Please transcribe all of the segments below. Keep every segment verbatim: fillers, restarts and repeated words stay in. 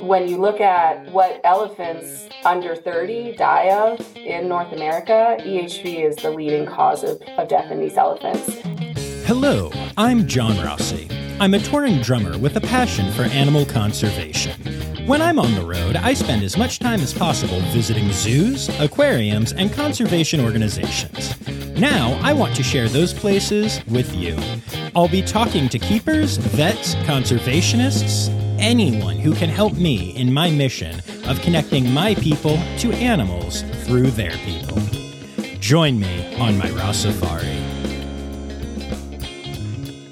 When you look at what elephants under thirty die of in North America, E H V is the leading cause of, of death in these elephants. Hello, I'm John Rossi. I'm a touring drummer with a passion for animal conservation. When I'm on the road, I spend as much time as possible visiting zoos, aquariums, and conservation organizations. Now, I want to share those places with you. I'll be talking to keepers, vets, conservationists, anyone who can help me in my mission of connecting my people to animals through their people. Join me on my Raw Safari.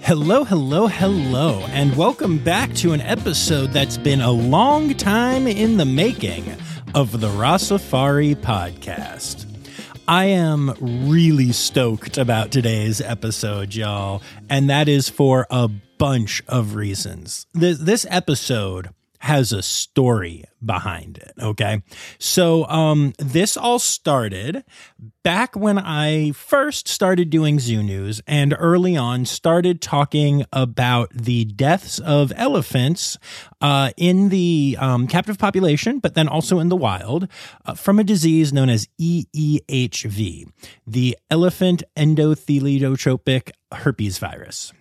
Hello, hello, hello, and welcome back to an episode that's been a long time in the making of the Raw Safari podcast. I am really stoked about today's episode, y'all, and that is for a bunch of reasons. This, this episode has a story behind it, okay? So um, this all started back when I first started doing Zoo News and early on started talking about the deaths of elephants uh, in the um, captive population, but then also in the wild, uh, from a disease known as E E H V, the elephant endotheliotrophic herpes virus.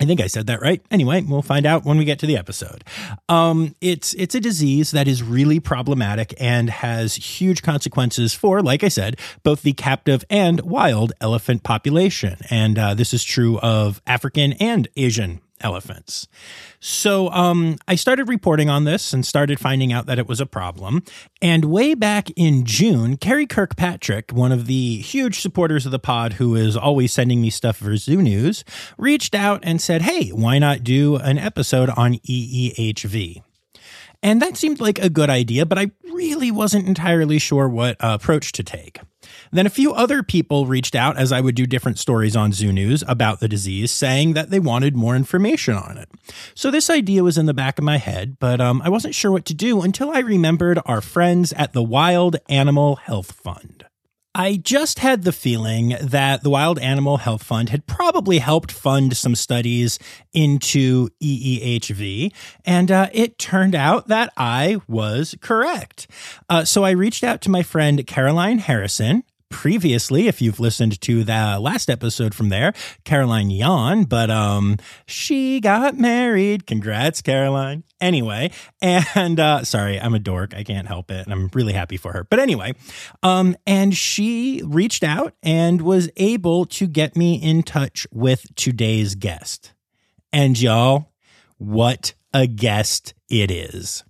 I think I said that right. Anyway, we'll find out when we get to the episode. Um, it's it's a disease that is really problematic and has huge consequences for, like I said, both the captive and wild elephant population. And uh, this is true of African and Asian elephants. So um, I started reporting on this and started finding out that it was a problem. And way back in June, Carrie Kirkpatrick, one of the huge supporters of the pod who is always sending me stuff for Zoo News, reached out and said, hey, why not do an episode on E E H V? And that seemed like a good idea, but I really wasn't entirely sure what uh, approach to take. Then a few other people reached out as I would do different stories on Zoo News about the disease, saying that they wanted more information on it. So this idea was in the back of my head, but um, I wasn't sure what to do until I remembered our friends at the Wild Animal Health Fund. I just had the feeling that the Wild Animal Health Fund had probably helped fund some studies into E E H V, and uh, it turned out that I was correct. Uh, so I reached out to my friend Caroline Harrison. Previously, if you've listened to the last episode from there, Caroline Yan, but um, she got married. Congrats, Caroline. Anyway, and uh, sorry, I'm a dork. I can't help it. And I'm really happy for her. But anyway, um, and she reached out and was able to get me in touch with today's guest. And y'all, what a guest it is.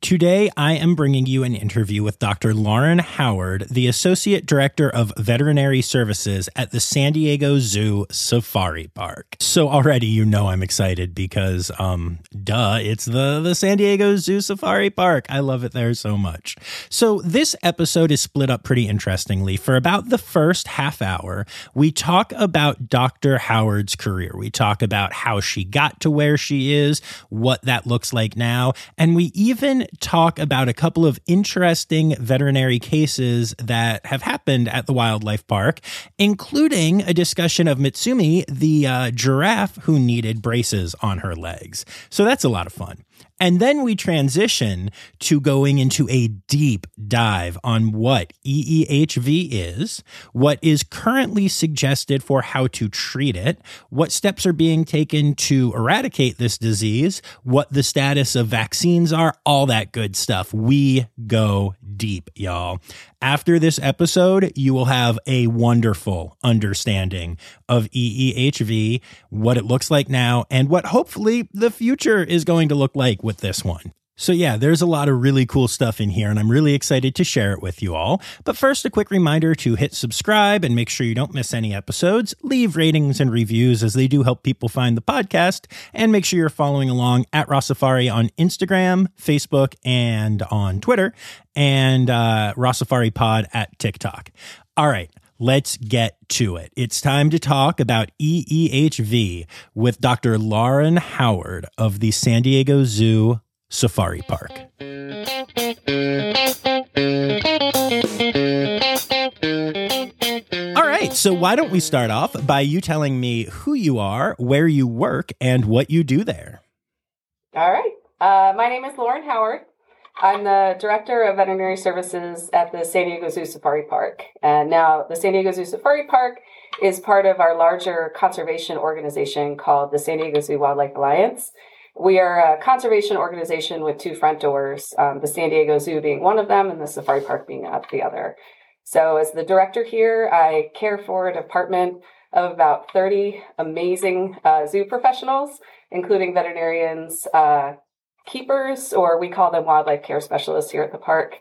Today, I am bringing you an interview with Doctor Lauren Howard, the Associate Director of Veterinary Services at the San Diego Zoo Safari Park. So already you know I'm excited because, um, duh, it's the, the San Diego Zoo Safari Park. I love it there so much. So this episode is split up pretty interestingly. For about the first half hour, we talk about Doctor Howard's career. We talk about how she got to where she is, what that looks like now, and we even talk about a couple of interesting veterinary cases that have happened at the wildlife park, including a discussion of Mtsumi, the uh, giraffe who needed braces on her legs. So that's a lot of fun. And then we transition to going into a deep dive on what E E H V is, what is currently suggested for how to treat it, what steps are being taken to eradicate this disease, what the status of vaccines are, all that good stuff. We go deep, y'all. After this episode, you will have a wonderful understanding of E E H V, what it looks like now, and what hopefully the future is going to look like with this one. So yeah, there's a lot of really cool stuff in here, and I'm really excited to share it with you all. But first, a quick reminder to hit subscribe and make sure you don't miss any episodes. Leave ratings and reviews as they do help people find the podcast. And make sure you're following along at Raw Safari on Instagram, Facebook, and on Twitter. And uh, Raw Safari Pod at TikTok. All right, let's get to it. It's time to talk about E E H V with Doctor Lauren Howard of the San Diego Zoo Safari Park. All right, so why don't we start off by you telling me who you are, where you work, and what you do there? All right. my name is Lauren Howard. I'm the Director of Veterinary Services at the San Diego Zoo Safari Park. And now the San Diego Zoo Safari Park is part of our larger conservation organization called the San Diego Zoo Wildlife Alliance. We are a conservation organization with two front doors, um, the San Diego Zoo being one of them and the Safari Park being the other. So as the director here, I care for a department of about thirty amazing uh, zoo professionals, including veterinarians, uh, keepers, or we call them wildlife care specialists here at the park,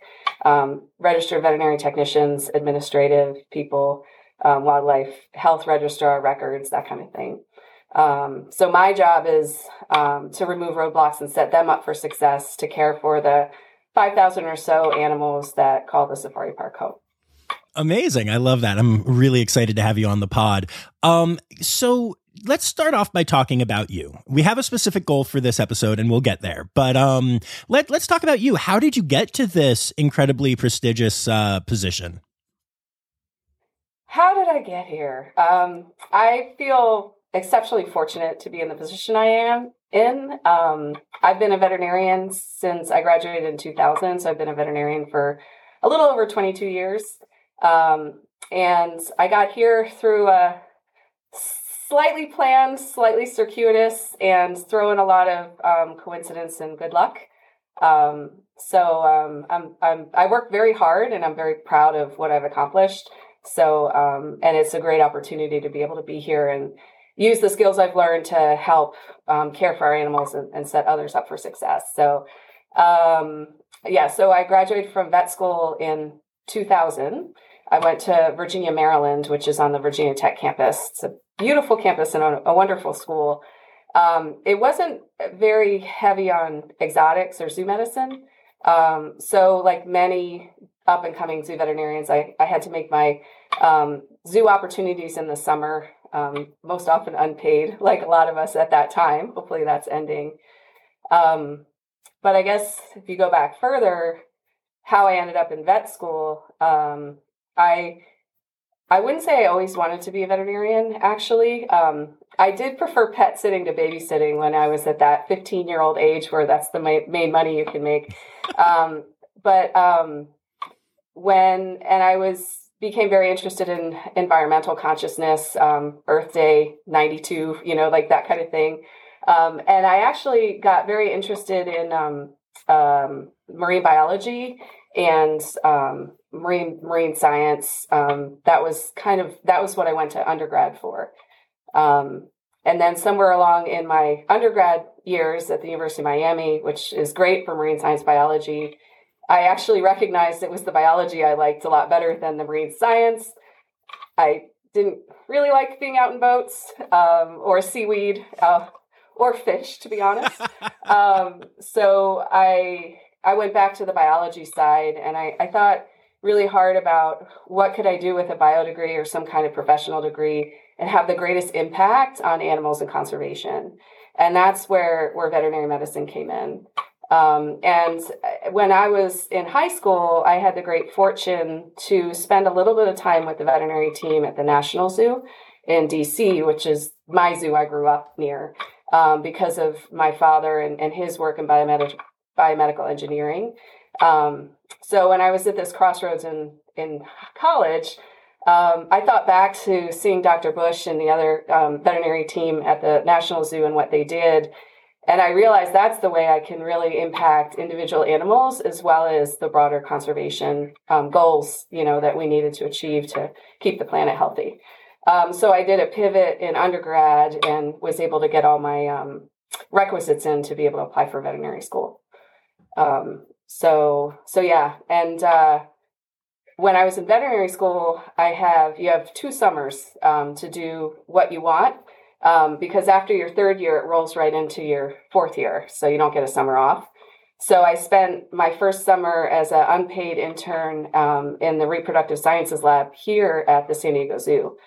um, registered veterinary technicians, administrative people, um, wildlife health registrar, records, that kind of thing. Um, so my job is um, to remove roadblocks and set them up for success to care for the five thousand or so animals that call the Safari Park home. Amazing. I love that. I'm really excited to have you on the pod. Um, so let's start off by talking about you. We have a specific goal for this episode and we'll get there, but um, let, let's talk about you. How did you get to this incredibly prestigious uh, position? How did I get here? Um, I feel exceptionally fortunate to be in the position I am in. Um, I've been a veterinarian since I graduated in two thousand. So I've been a veterinarian for a little over twenty-two years. Um, and I got here through a slightly planned, slightly circuitous, and throw in a lot of, um, coincidence and good luck. Um, so, um, I'm, I'm, I work very hard and I'm very proud of what I've accomplished. So, um, and it's a great opportunity to be able to be here and use the skills I've learned to help, um, care for our animals and, and set others up for success. So, um, yeah, so I graduated from vet school in two thousand. I went to Virginia, Maryland, which is on the Virginia Tech campus. It's a beautiful campus and a wonderful school. Um, it wasn't very heavy on exotics or zoo medicine. Um, so like many up-and-coming zoo veterinarians, I, I had to make my um, zoo opportunities in the summer, um, most often unpaid, like a lot of us at that time. Hopefully that's ending. Um, but I guess if you go back further, how I ended up in vet school, um, I I wouldn't say I always wanted to be a veterinarian, actually. Um, I did prefer pet sitting to babysitting when I was at that fifteen-year-old age where that's the ma- main money you can make. Um, but um, when, and I was became very interested in environmental consciousness, um, Earth Day, ninety-two, you know, like that kind of thing. Um, and I actually got very interested in um, um, marine biology and um, marine marine science. Um, that was kind of, that was what I went to undergrad for. Um, and then somewhere along in my undergrad years at the University of Miami, which is great for marine science biology, I actually recognized it was the biology I liked a lot better than the marine science. I didn't really like being out in boats um, or seaweed uh, or fish, to be honest. um, so I... I went back to the biology side and I, I thought really hard about what could I do with a bio degree or some kind of professional degree and have the greatest impact on animals and conservation. And that's where, where veterinary medicine came in. Um, and when I was in high school, I had the great fortune to spend a little bit of time with the veterinary team at the National Zoo in D C, which is my zoo I grew up near, um, because of my father and, and his work in biomedical biomedical engineering. Um, so when I was at this crossroads in, in college, um, I thought back to seeing Doctor Bush and the other um, veterinary team at the National Zoo and what they did. And I realized that's the way I can really impact individual animals as well as the broader conservation um, goals, you know, that we needed to achieve to keep the planet healthy. Um, so I did a pivot in undergrad and was able to get all my um, requisites in to be able to apply for veterinary school. Um, so, so yeah. And, uh, when I was in veterinary school, I have, you have two summers, um, to do what you want. Um, because after your third year, it rolls right into your fourth year. So you don't get a summer off. So I spent my first summer as an unpaid intern, um, in the reproductive sciences lab here at the San Diego Zoo,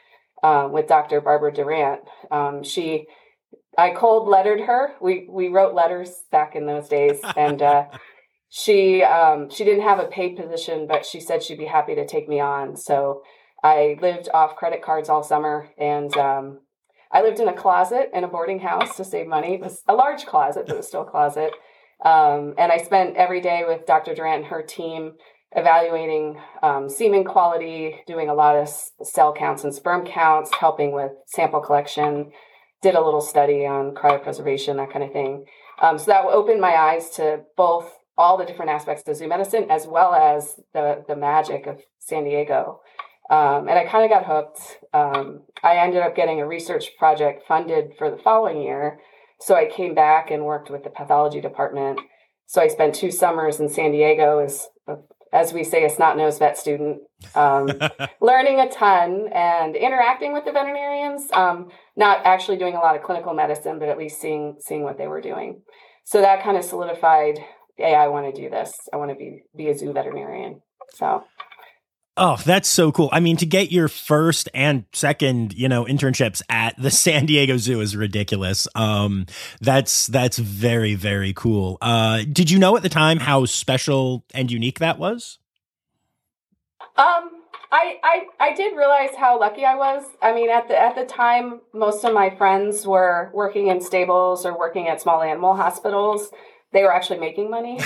um, with Doctor Barbara Durant. Um, she, I cold lettered her. We we wrote letters back in those days, and uh, she um, she didn't have a paid position, but she said she'd be happy to take me on. So I lived off credit cards all summer, and um, I lived in a closet in a boarding house to save money. It was a large closet, but it was still a closet. Um, and I spent every day with Doctor Durant and her team evaluating um, semen quality, doing a lot of cell counts and sperm counts, helping with sample collection, did a little study on cryopreservation, that kind of thing. Um, so that opened my eyes to both all the different aspects of zoo medicine, as well as the, the magic of San Diego. Um, and I kind of got hooked. Um, I ended up getting a research project funded for the following year. So I came back and worked with the pathology department. So I spent two summers in San Diego as, as we say, a snot-nosed vet student, um, learning a ton and interacting with the veterinarians, um, not actually doing a lot of clinical medicine, but at least seeing seeing what they were doing. So that kind of solidified, hey, I want to do this. I want to be be a zoo veterinarian. So. Oh, that's so cool. I mean, to get your first and second, you know, internships at the San Diego Zoo is ridiculous. Um, that's that's very, very cool. Uh, did you know at the time how special and unique that was? Um, I, I I did realize how lucky I was. I mean, at the at the time, most of my friends were working in stables or working at small animal hospitals. They were actually making money.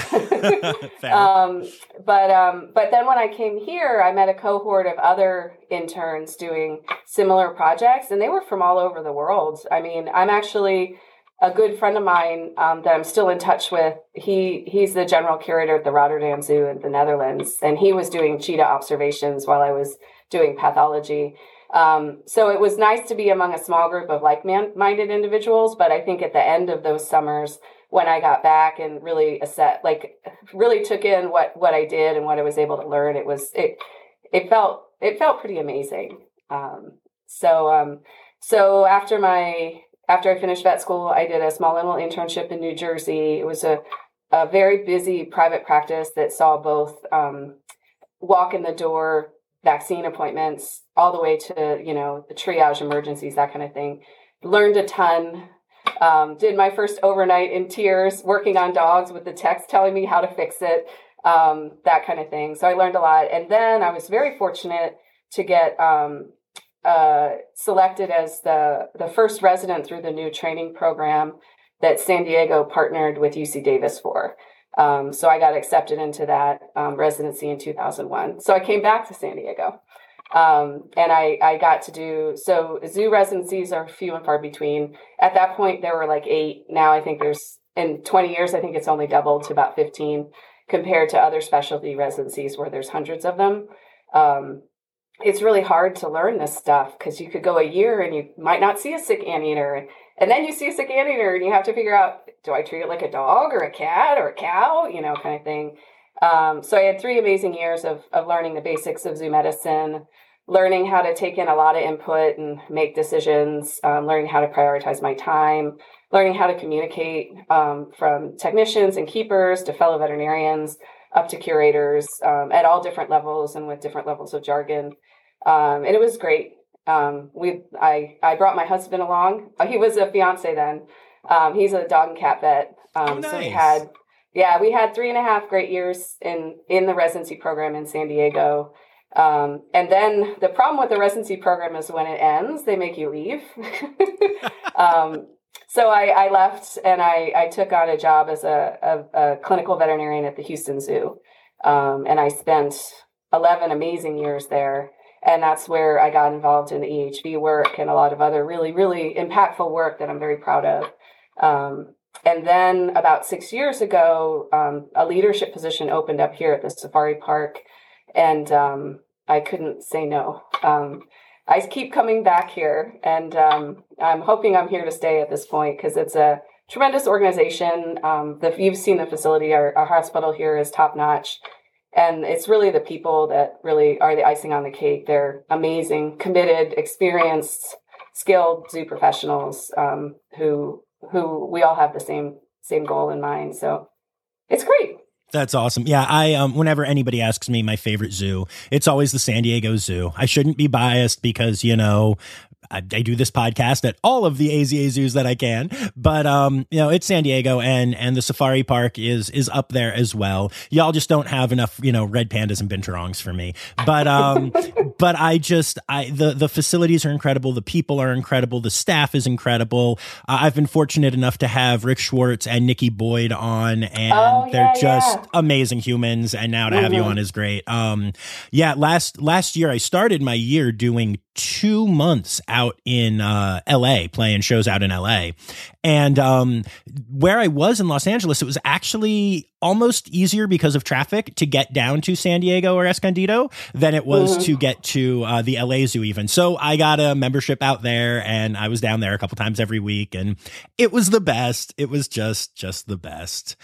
um, but um, but then when I came here, I met a cohort of other interns doing similar projects, and they were from all over the world. I mean, I'm actually a good friend of mine um, that I'm still in touch with. He he's the general curator at the Rotterdam Zoo in the Netherlands, and he was doing cheetah observations while I was doing pathology. Um, so it was nice to be among a small group of like-minded individuals, but I think at the end of those summers, when I got back and really set, like really took in what, what I did and what I was able to learn, it was, it, it felt, it felt pretty amazing. Um, so, um, so after my, after I finished vet school, I did a small animal internship in New Jersey. It was a, a very busy private practice that saw both, um, walk in the door, vaccine appointments, all the way to, you know, the triage emergencies, that kind of thing. Learned a ton. Um, did my first overnight in tears, working on dogs with the techs telling me how to fix it, um, that kind of thing. So I learned a lot. And then I was very fortunate to get um, uh, selected as the, the first resident through the new training program that San Diego partnered with U C Davis for. Um, so I got accepted into that um, residency in two thousand one. So I came back to San Diego. Um, and I, I got to do, so zoo residencies are few and far between. At that point, there were like eight. Now I think there's, in twenty years, I think it's only doubled to about fifteen compared to other specialty residencies where there's hundreds of them. Um, it's really hard to learn this stuff because you could go a year and you might not see a sick anteater. And then you see a sick anteater and you have to figure out, do I treat it like a dog or a cat or a cow, you know, kind of thing. Um, so I had three amazing years of, of learning the basics of zoo medicine, learning how to take in a lot of input and make decisions, um, learning how to prioritize my time, learning how to communicate um, from technicians and keepers to fellow veterinarians up to curators um, at all different levels and with different levels of jargon. Um, and it was great. Um, we I, I brought my husband along. He was a fiance then. Um, he's a dog and cat vet. Um, oh, nice. So we had... Yeah, we had three and a half great years in, in the residency program in San Diego. Um, and then the problem with the residency program is when it ends, they make you leave. um, so I, I left and I, I took on a job as a, a, a clinical veterinarian at the Houston Zoo. Um, and I spent eleven amazing years there. And that's where I got involved in the E H V work and a lot of other really, really impactful work that I'm very proud of. Um, And then about six years ago, um, a leadership position opened up here at the Safari Park, and um, I couldn't say no. Um, I keep coming back here, and um, I'm hoping I'm here to stay at this point because it's a tremendous organization. Um, the, you've seen the facility. Our, our hospital here is top-notch, and it's really the people that really are the icing on the cake. They're amazing, committed, experienced, skilled zoo professionals um, who... who we all have the same same goal in mind. So it's great. That's awesome. Yeah, I um, whenever anybody asks me my favorite zoo, it's always the San Diego Zoo. I shouldn't be biased because, you know, I, I do this podcast at all of the A Z A zoos that I can, but um, you know, it's San Diego, and and the safari park is is up there as well. Y'all just don't have enough, you know, red pandas and binturongs for me. But um, but I just I the the facilities are incredible, the people are incredible, the staff is incredible. Uh, I've been fortunate enough to have Rick Schwartz and Nikki Boyd on, and oh, yeah, they're just yeah. amazing humans. And now to mm-hmm. have you on is great. Um, yeah, last last year I started my year doing two months out in uh, L A, playing shows out in L A. And um, where I was in Los Angeles, it was actually almost easier because of traffic to get down to San Diego or Escondido than it was mm-hmm. to get to uh, the L A Zoo even. So I got a membership out there, and I was down there a couple times every week, and it was the best. It was just, just the best.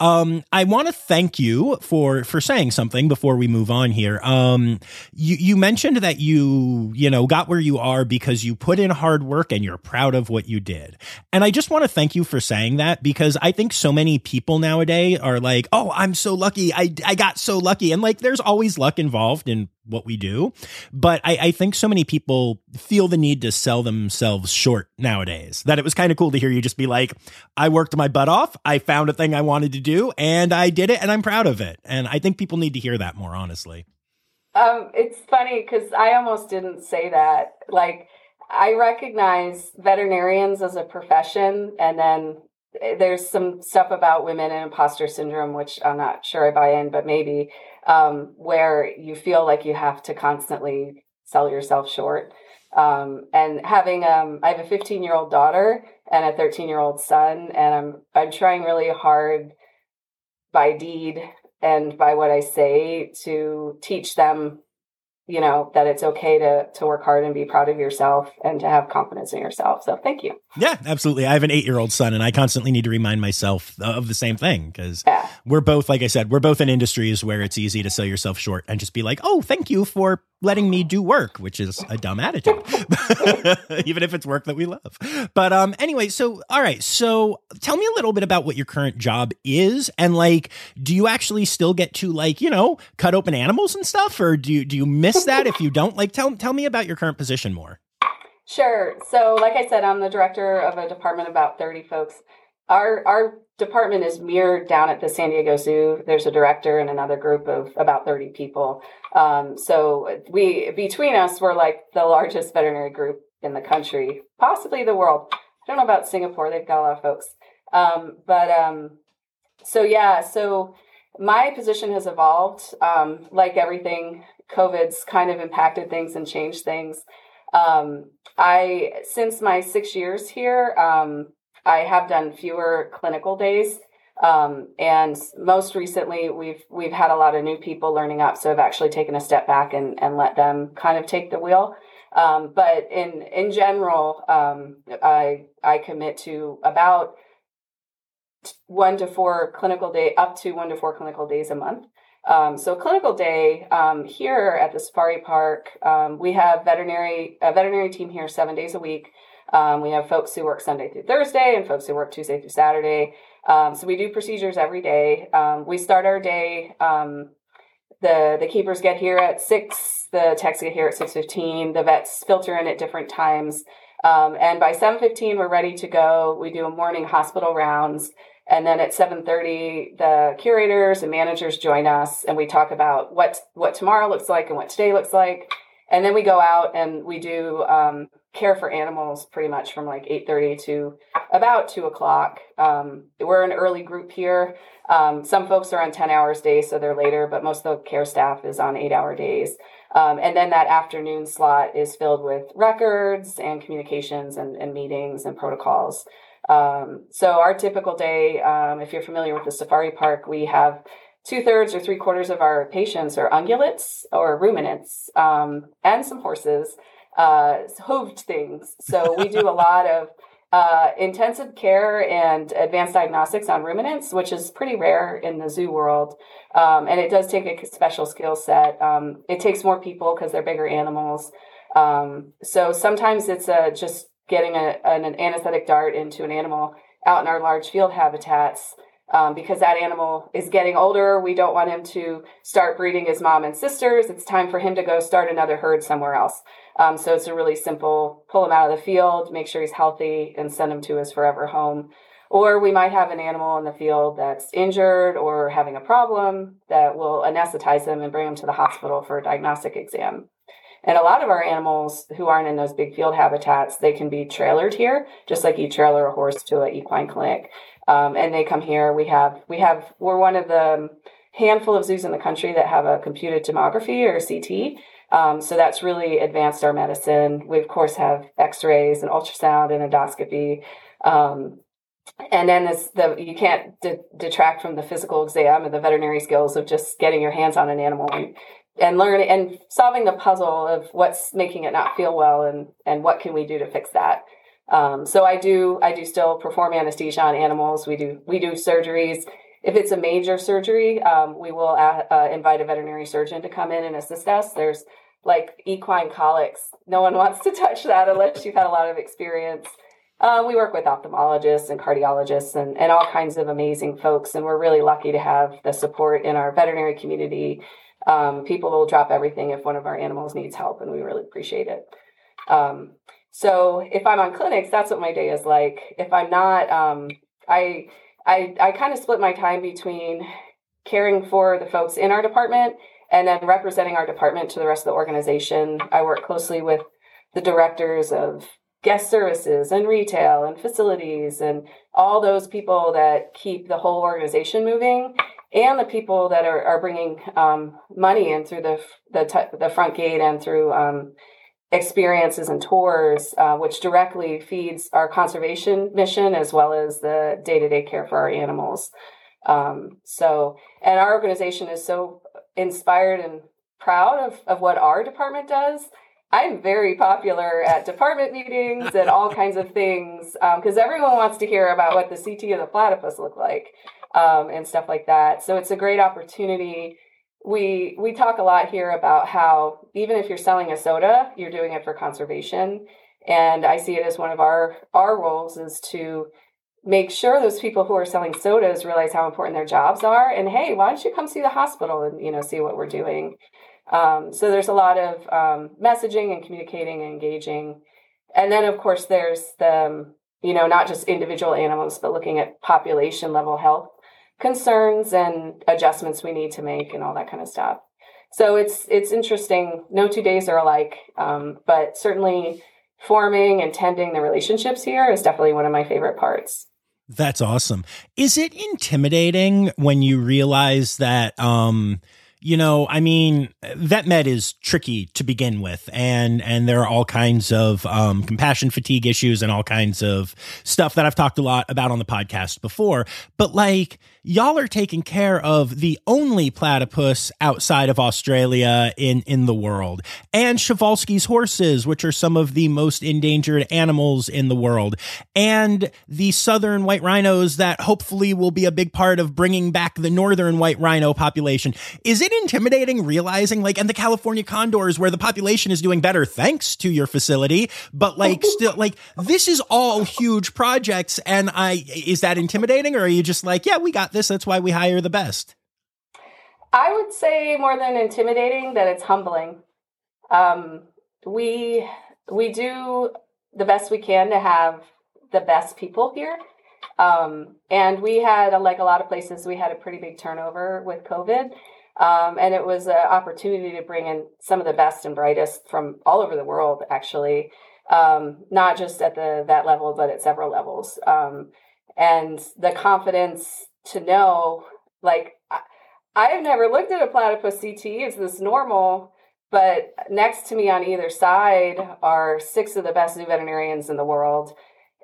Um, I want to thank you for, for saying something before we move on here. Um, you, you mentioned that you, you know, got where you are because you put in hard work and you're proud of what you did. And I just want to thank you for saying that, because I think so many people nowadays are like, oh, I'm so lucky. I, I got so lucky. And like, there's always luck involved in what we do. But I, I think so many people feel the need to sell themselves short nowadays, that it was kind of cool to hear you just be like, I worked my butt off. I found a thing I wanted to do, and I did it, and I'm proud of it. And I think people need to hear that more, honestly. Um, it's funny because I almost didn't say that. Like, I recognize veterinarians as a profession, and then there's some stuff about women and imposter syndrome, which I'm not sure I buy in, but maybe um, where you feel like you have to constantly sell yourself short. Um, and having, um, I have a fifteen year old daughter and a thirteen year old son, and I'm, I'm trying really hard by deed and by what I say to teach them, you know, that it's okay to, to work hard and be proud of yourself and to have confidence in yourself. So thank you. Yeah, absolutely. I have an eight year old son, and I constantly need to remind myself of the same thing, because yeah. we're both, like I said, we're both in industries where it's easy to sell yourself short and just be like, oh, thank you for letting me do work, which is a dumb attitude, even if it's work that we love. But um, anyway, so, all right. So tell me a little bit about what your current job is. And like, do you actually still get to like, you know, cut open animals and stuff? Or do you, do you miss that if you don't? Like, tell, tell me about your current position more. Sure. So like I said, I'm the director of a department of about thirty folks. Our, our department is mirrored down at the San Diego Zoo. There's a director and another group of about thirty people. Um, so we, between us, we're like the largest veterinary group in the country, possibly the world. I don't know about Singapore. They've got a lot of folks. Um, but, um, so yeah, so my position has evolved. Um, like everything, COVID's kind of impacted things and changed things. Um, I, since my six years here, um, I have done fewer clinical days, um, and most recently we've we've had a lot of new people learning up, so I've actually taken a step back and, and let them kind of take the wheel. Um, but in in general, um, I I commit to about one to four clinical day, up to one to four clinical days a month. Um, so clinical day um, here at the Safari Park, um, we have veterinary a veterinary team here seven days a week. Um, we have folks who work Sunday through Thursday and folks who work Tuesday through Saturday. Um, so we do procedures every day. Um, we start our day. Um, the the keepers get here at six. The techs get here at six fifteen. The vets filter in at different times. Um, and by seven fifteen, we're ready to go. We do a morning hospital rounds. And then at seven thirty, the curators and managers join us, and we talk about what, what tomorrow looks like and what today looks like. And then we go out and we do um, care for animals pretty much from like eight thirty to about two o'clock. Um, we're an early group here. Um, some folks are on ten hours days, so they're later, but most of the care staff is on eight hour days. Um, and then that afternoon slot is filled with records and communications and, and meetings and protocols. Um, so our typical day, um, if you're familiar with the Safari Park, we have two thirds or three quarters of our patients are ungulates or ruminants, um, and some horses, uh, hooved things. So we do a lot of uh, intensive care and advanced diagnostics on ruminants, which is pretty rare in the zoo world. Um, and it does take a special skill set. Um, it takes more people because they're bigger animals. Um, so sometimes it's a, just getting a, an, an anesthetic dart into an animal out in our large field habitats. um, because that animal is getting older. We don't want him to start breeding his mom and sisters. It's time for him to go start another herd somewhere else. Um, so it's a really simple, pull him out of the field, make sure he's healthy, and send him to his forever home. Or we might have an animal in the field that's injured or having a problem that will anesthetize them and bring them to the hospital for a diagnostic exam. And a lot of our animals who aren't in those big field habitats, they can be trailered here, just like you trailer a horse to an equine clinic. Um, and they come here. We have, we have, we're one of the handful of zoos in the country that have a computed tomography or C T. Um, so that's really advanced our medicine. We, of course, have x-rays and ultrasound and endoscopy. Um, And then this, the, you can't de- detract from the physical exam and the veterinary skills of just getting your hands on an animal and, and learning and solving the puzzle of what's making it not feel well and, and what can we do to fix that. Um, so I do I do still perform anesthesia on animals. We do we do surgeries. If it's a major surgery, um, we will a- uh, invite a veterinary surgeon to come in and assist us. There's like equine colics. No one wants to touch that unless you've had a lot of experience. Uh, we work with ophthalmologists and cardiologists and, and all kinds of amazing folks, and we're really lucky to have the support in our veterinary community. Um, people will drop everything if one of our animals needs help, and we really appreciate it. Um, so if I'm on clinics, that's what my day is like. If I'm not, um, I I, I kind of split my time between caring for the folks in our department and then representing our department to the rest of the organization. I work closely with the directors of guest services and retail and facilities and all those people that keep the whole organization moving and the people that are, are bringing um, money in through the the, t- the front gate and through um, experiences and tours, uh, which directly feeds our conservation mission as well as the day-to-day care for our animals. Um, so, and our organization is so inspired and proud of, of what our department does. I'm very popular at department meetings and all kinds of things because um, everyone wants to hear about what the C T of the platypus look like um, and stuff like that. So it's a great opportunity. We we talk a lot here about how even if you're selling a soda, you're doing it for conservation. And I see it as one of our, our roles is to make sure those people who are selling sodas realize how important their jobs are. And, hey, why don't you come see the hospital and, you know, see what we're doing? Um, so there's a lot of um, messaging and communicating and engaging. And then, of course, there's the, you know, not just individual animals, but looking at population level health concerns and adjustments we need to make and all that kind of stuff. So it's it's interesting. No two days are alike, um, but certainly forming and tending the relationships here is definitely one of my favorite parts. That's awesome. Is it intimidating when you realize that, um, you know, I mean, vet med is tricky to begin with, and and there are all kinds of um, compassion fatigue issues and all kinds of stuff that I've talked a lot about on the podcast before. But like, y'all are taking care of the only platypus outside of Australia in, in the world, and Chevalsky's horses, which are some of the most endangered animals in the world, and the southern white rhinos that hopefully will be a big part of bringing back the northern white rhino population. Is it intimidating realizing, like, and the California condors, where the population is doing better thanks to your facility, but like still, like, this is all huge projects, and I is that intimidating, or are you just like, yeah, we got this, that's why we hire the best? I would say more than intimidating, that it's humbling. Um, we we do the best we can to have the best people here. Um, and we had, like a lot of places, we had a pretty big turnover with COVID. Um, and it was an opportunity to bring in some of the best and brightest from all over the world, actually, um, not just at the vet level, but at several levels. Um, and the confidence to know, like, I have never looked at a platypus C T. Is this normal? But next to me on either side are six of the best zoo veterinarians in the world.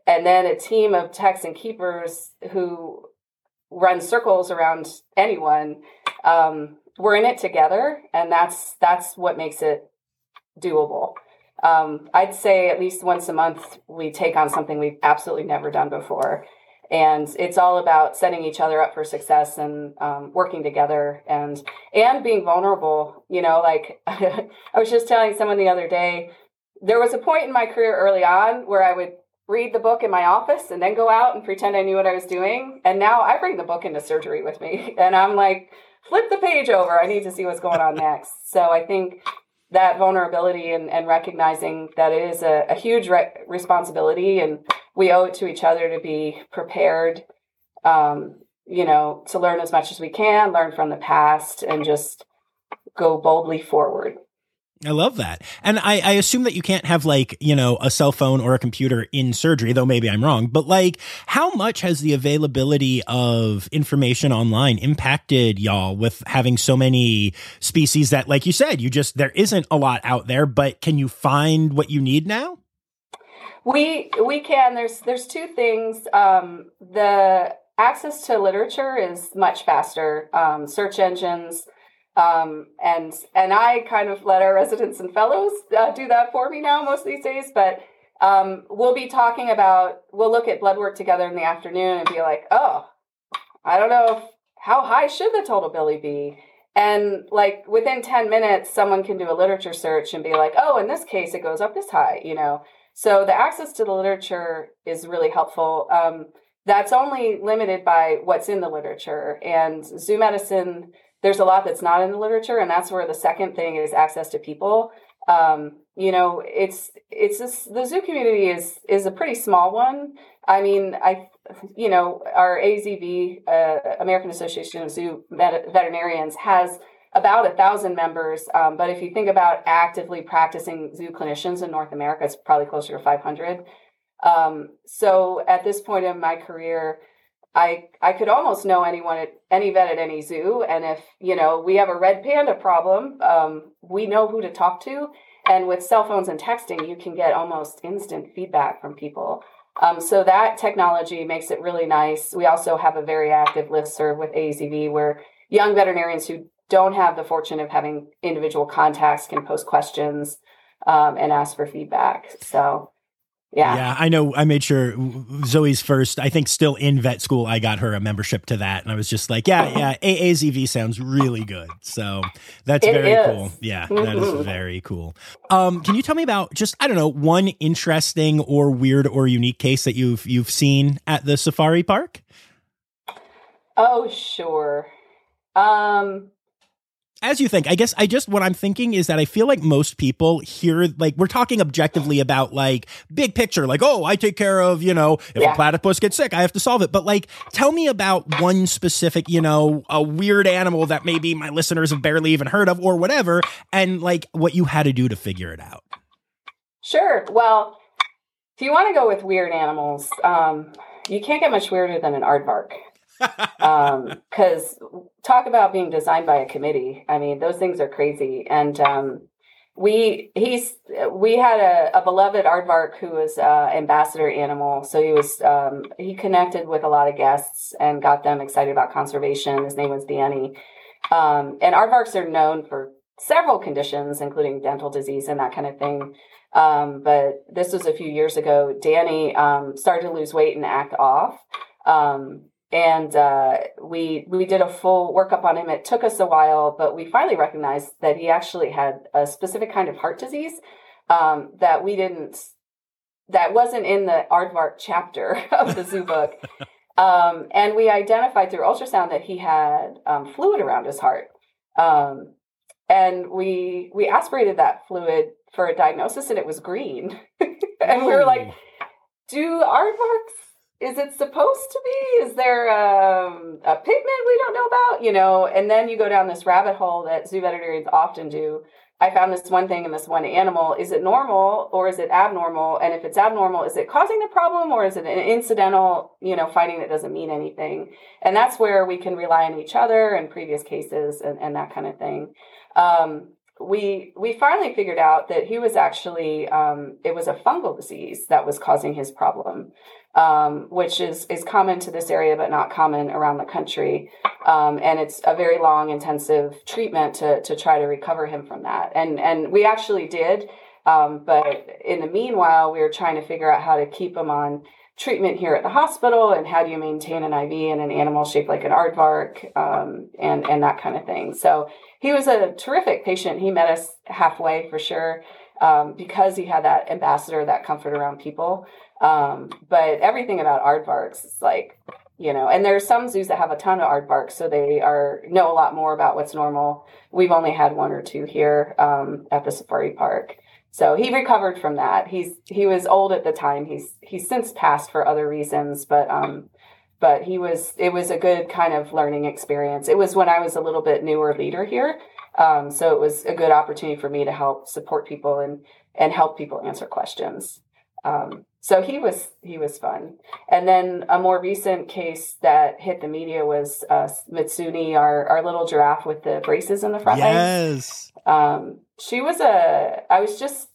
And then a team of techs and keepers who run circles around anyone. Um, we're in it together, and that's that's what makes it doable. Um, I'd say at least once a month we take on something we've absolutely never done before, and it's all about setting each other up for success and um, working together and and being vulnerable. You know, like I was just telling someone the other day, there was a point in my career early on where I would read the book in my office and then go out and pretend I knew what I was doing. And now I bring the book into surgery with me. And I'm like, flip the page over. I need to see what's going on next. So I think that vulnerability and, and recognizing that it is a, a huge re- responsibility, and we owe it to each other to be prepared, um, you know, to learn as much as we can, learn from the past, and just go boldly forward. I love that. And I, I assume that you can't have, like, you know, a cell phone or a computer in surgery, though maybe I'm wrong. But, like, how much has the availability of information online impacted y'all with having so many species that, like you said, you just, there isn't a lot out there, but can you find what you need now? We, we can. There's, there's two things. Um, the access to literature is much faster. Um, search engines, Um, and, and I kind of let our residents and fellows uh, do that for me now most of these days, but, um, we'll be talking about, we'll look at blood work together in the afternoon and be like, oh, I don't know if, how high should the total bili be? And, like, within ten minutes, someone can do a literature search and be like, oh, in this case, it goes up this high, you know? So the access to the literature is really helpful. Um, that's only limited by what's in the literature, and zoo medicine, there's a lot that's not in the literature, and that's where the second thing is access to people. Um, you know, it's it's just, the zoo community is is a pretty small one. I mean, I you know, our A Z V, uh, American Association of Zoo Veterinarians, has about a thousand members. Um, but if you think about actively practicing zoo clinicians in North America, it's probably closer to five hundred. Um, so at this point in my career, I, I could almost know anyone at any vet at any zoo. And if, you know, we have a red panda problem, um, we know who to talk to. And with cell phones and texting, you can get almost instant feedback from people. Um, so that technology makes it really nice. We also have a very active listserv with A Z V where young veterinarians who don't have the fortune of having individual contacts can post questions, um, and ask for feedback. So Yeah. yeah, I know. I made sure Zoe's first, I think still in vet school, I got her a membership to that. And I was just like, yeah, yeah, A A Z V sounds really good. So that's it very is. cool. Yeah, mm-hmm. That is very cool. Um, can you tell me about just, I don't know, one interesting or weird or unique case that you've you've seen at the safari park? Oh, sure. Um As you think, I guess I just, what I'm thinking is that I feel like most people hear, like, we're talking objectively about, like, big picture, like, oh, I take care of, you know, if yeah. a platypus gets sick, I have to solve it. But, like, tell me about one specific, you know, a weird animal that maybe my listeners have barely even heard of or whatever, and, like, what you had to do to figure it out. Sure. Well, if you want to go with weird animals, um, you can't get much weirder than an aardvark. um, cause talk about being designed by a committee. I mean, those things are crazy. And, um, we, he's, we had a, a beloved aardvark who was, uh, ambassador animal. So he was, um, he connected with a lot of guests and got them excited about conservation. His name was Danny. Um, and aardvarks are known for several conditions, including dental disease and that kind of thing. Um, but this was a few years ago. Danny, um, started to lose weight and act off. Um, And uh, we we did a full workup on him. It took us a while, but we finally recognized that he actually had a specific kind of heart disease um, that we didn't, that wasn't in the aardvark chapter of the zoo book. um, and we identified through ultrasound that he had um, fluid around his heart. Um, and we we aspirated that fluid for a diagnosis, and it was green. And we were like, do aardvarks? Is it supposed to be? Is there um, a pigment we don't know about? You know, and then you go down this rabbit hole that zoo veterinarians often do. I found this one thing in this one animal. Is it normal or is it abnormal? And if it's abnormal, is it causing the problem or is it an incidental, you know, finding that doesn't mean anything? And that's where we can rely on each other and previous cases and, and that kind of thing. Um, we we finally figured out that he was actually, um, it was a fungal disease that was causing his problem. Um, which is, is common to this area, but not common around the country. Um, and it's a very long, intensive treatment to, to try to recover him from that. And, and we actually did. Um, but in the meanwhile, we were trying to figure out how to keep him on treatment here at the hospital and how do you maintain an I V in an animal shaped like an aardvark, um, and, and that kind of thing. So he was a terrific patient. He met us halfway for sure. um, because he had that ambassador, that comfort around people. Um, but everything about aardvarks is like, you know, and there are some zoos that have a ton of aardvarks, so they are know a lot more about what's normal. We've only had one or two here um, at the safari park. So he recovered from that. He's he was old at the time. He's he's since passed for other reasons, but um, but he was it was a good kind of learning experience. It was when I was a little bit newer leader here, um, so it was a good opportunity for me to help support people and and help people answer questions. Um, so he was he was fun. And then a more recent case that hit the media was uh, Mtsumi, our our little giraffe with the braces in the front legs. Yes. Um, She was a, I was just,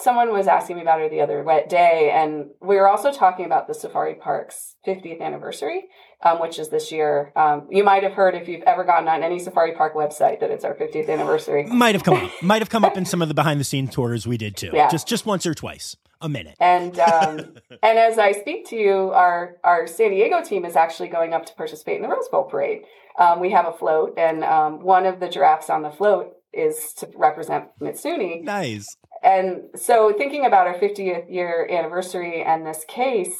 someone was asking me about her the other day, and we were also talking about the safari park's fiftieth anniversary, um, which is this year. Um, you might have heard, if you've ever gotten on any safari park website, that it's our fiftieth anniversary. Might have come up. Might have come up in some of the behind-the-scenes tours we did, too. Yeah. Just just once or twice. A minute. And um, and as I speak to you, our, our San Diego team is actually going up to participate in the Rose Bowl Parade. Um, we have a float, and um, one of the giraffes on the float is to represent Mtsumi. Nice. And so thinking about our fiftieth year anniversary and this case,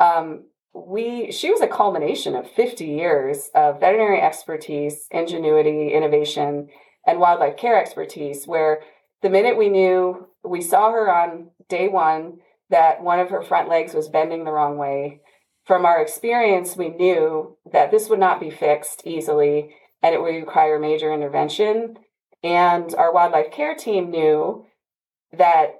um, we she was a culmination of fifty years of veterinary expertise, ingenuity, innovation, and wildlife care expertise, where the minute we knew, we saw her on day one, that one of her front legs was bending the wrong way. From our experience, we knew that this would not be fixed easily, and it would require major intervention. And our wildlife care team knew that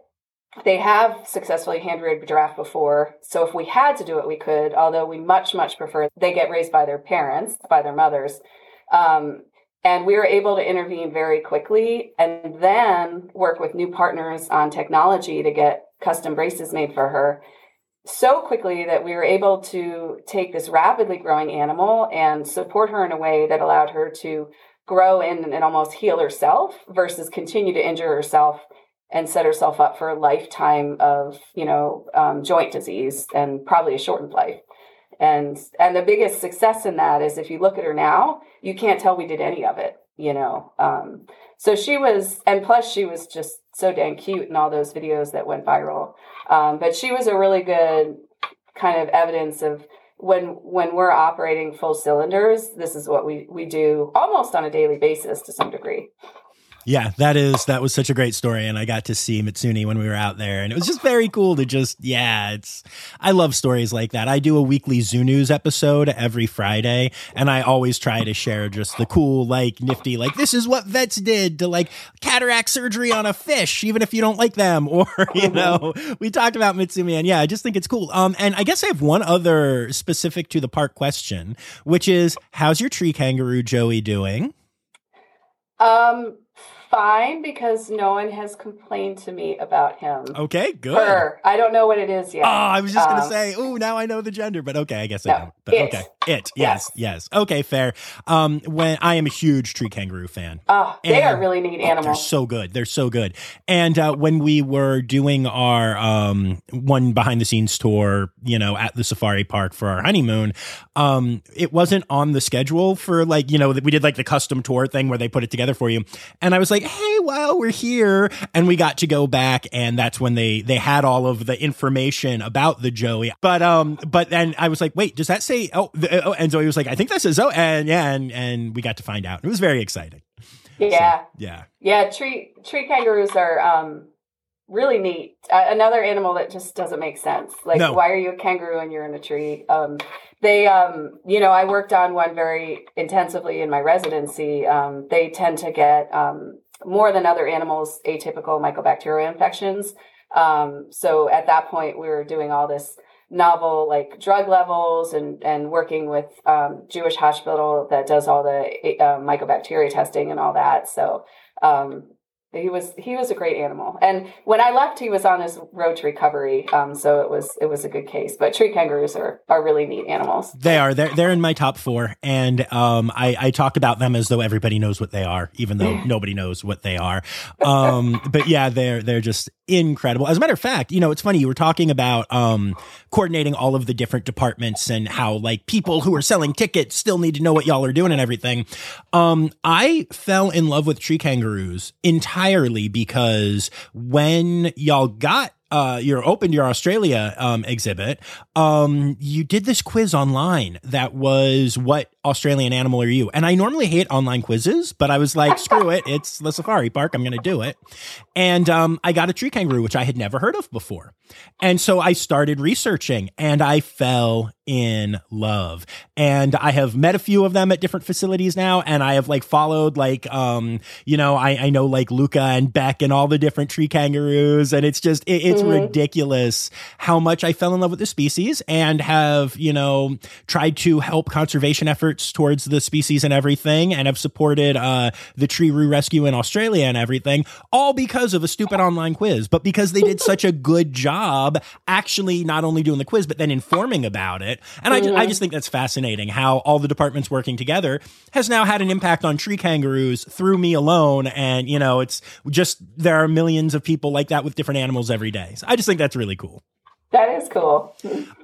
they have successfully hand-reared a giraffe before. So if we had to do it, we could, although we much, much prefer they get raised by their parents, by their mothers. Um, and we were able to intervene very quickly and then work with new partners on technology to get custom braces made for her so quickly that we were able to take this rapidly growing animal and support her in a way that allowed her to grow in and almost heal herself versus continue to injure herself and set herself up for a lifetime of, you know, um, joint disease and probably a shortened life. And and the biggest success in that is if you look at her now, you can't tell we did any of it, you know. Um, so she was, and plus she was just so dang cute in all those videos that went viral. Um, but she was a really good kind of evidence of, When when we're operating full cylinders, this is what we, we do almost on a daily basis to some degree. Yeah, that is that was such a great story, and I got to see Mtsumi when we were out there, and it was just very cool to just yeah. It's I love stories like that. I do a weekly Zoo News episode every Friday, and I always try to share just the cool, like nifty, like this is what vets did to like cataract surgery on a fish, even if you don't like them, or you know, we talked about Mtsumi, and yeah, I just think it's cool. Um, and I guess I have one other specific to the park question, which is, how's your tree kangaroo Joey doing? Um, fine, because no one has complained to me about him. Okay, good. Her. I don't know what it is yet. Oh, I was just um, going to say, oh, now I know the gender, but okay, I guess I no, don't. But it. Okay, it, yes, yes, yes. Okay, fair. Um, when I am a huge tree kangaroo fan. Oh, they and, are really neat oh, animals. They're so good. They're so good. And uh, when we were doing our um, one behind-the-scenes tour, you know, at the safari park for our honeymoon, um, it wasn't on the schedule for, like, you know, we did, like, the custom tour thing where they put it together for you. And I was like, hey, well, we're here. And we got to go back, and that's when they they had all of the information about the Joey. But um, but then I was like, wait, does that say, oh, the, oh and Zoe was like, I think that says, oh, and yeah, and, and we got to find out. It was very exciting. Yeah. So, yeah. Yeah, tree, tree kangaroos are um, really neat. Uh, another animal that just doesn't make sense. Like, no. Why are you a kangaroo and you're in a tree? Um, they, um, you know, I worked on one very intensively in my residency. Um, they tend to get... Um, more than other animals, atypical mycobacterial infections. Um, so at that point, we were doing all this novel, like, drug levels and, and working with um, Jewish hospital that does all the uh, mycobacteria testing and all that. So um, he was he was a great animal. And when I left, he was on his road to recovery. Um, so it was it was a good case. But tree kangaroos are, are really neat animals. They are. They're, they're in my top four. And um, I, I talk about them as though everybody knows what they are, even though nobody knows what they are. Um, but yeah, they're they're just incredible. As a matter of fact, you know, it's funny. You were talking about um, coordinating all of the different departments and how, like, people who are selling tickets still need to know what y'all are doing and everything. Um, I fell in love with tree kangaroos entirely entirely because when y'all got Uh, you opened your Australia um, exhibit, um, you did this quiz online that was, what Australian animal are you? And I normally hate online quizzes, but I was like, screw it. It's the safari park. I'm going to do it. And um, I got a tree kangaroo, which I had never heard of before. And so I started researching and I fell in love. And I have met a few of them at different facilities now. And I have like followed like, um, you know, I, I know like Luca and Beck and all the different tree kangaroos. And it's just, it, it's mm-hmm. ridiculous how much I fell in love with the species and have, you know, tried to help conservation efforts towards the species and everything, and have supported uh, the tree roo rescue in Australia and everything, all because of a stupid online quiz, but because they did such a good job actually not only doing the quiz, but then informing about it. And I, mm-hmm. ju- I just think that's fascinating how all the departments working together has now had an impact on tree kangaroos through me alone. And, you know, it's just, there are millions of people like that with different animals every day. So I just think that's really cool. That is cool.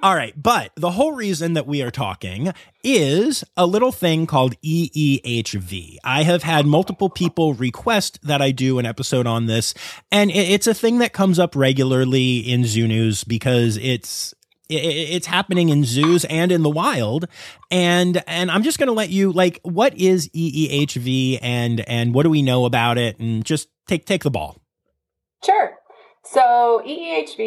All right. But the whole reason that we are talking is a little thing called E E H V. I have had multiple people request that I do an episode on this. And it's a thing that comes up regularly in zoo news because it's it's happening in zoos and in the wild. And and I'm just going to let you, like, what is E E H V and and what do we know about it? And just take take the ball. Sure. So E E H V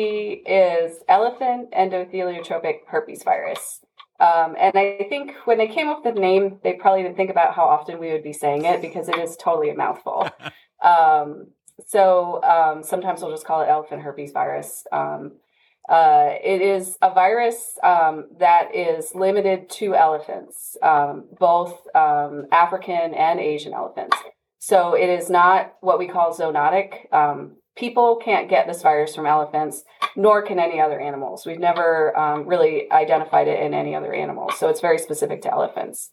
is elephant endotheliotropic herpes virus. Um, and I think when they came up with the name, they probably didn't think about how often we would be saying it because it is totally a mouthful. um, so um, sometimes we'll just call it elephant herpes virus. Um, uh, it is a virus um, that is limited to elephants, um, both um, African and Asian elephants. So it is not what we call zoonotic. Um, People can't get this virus from elephants, nor can any other animals. We've never um, really identified it in any other animals, so it's very specific to elephants.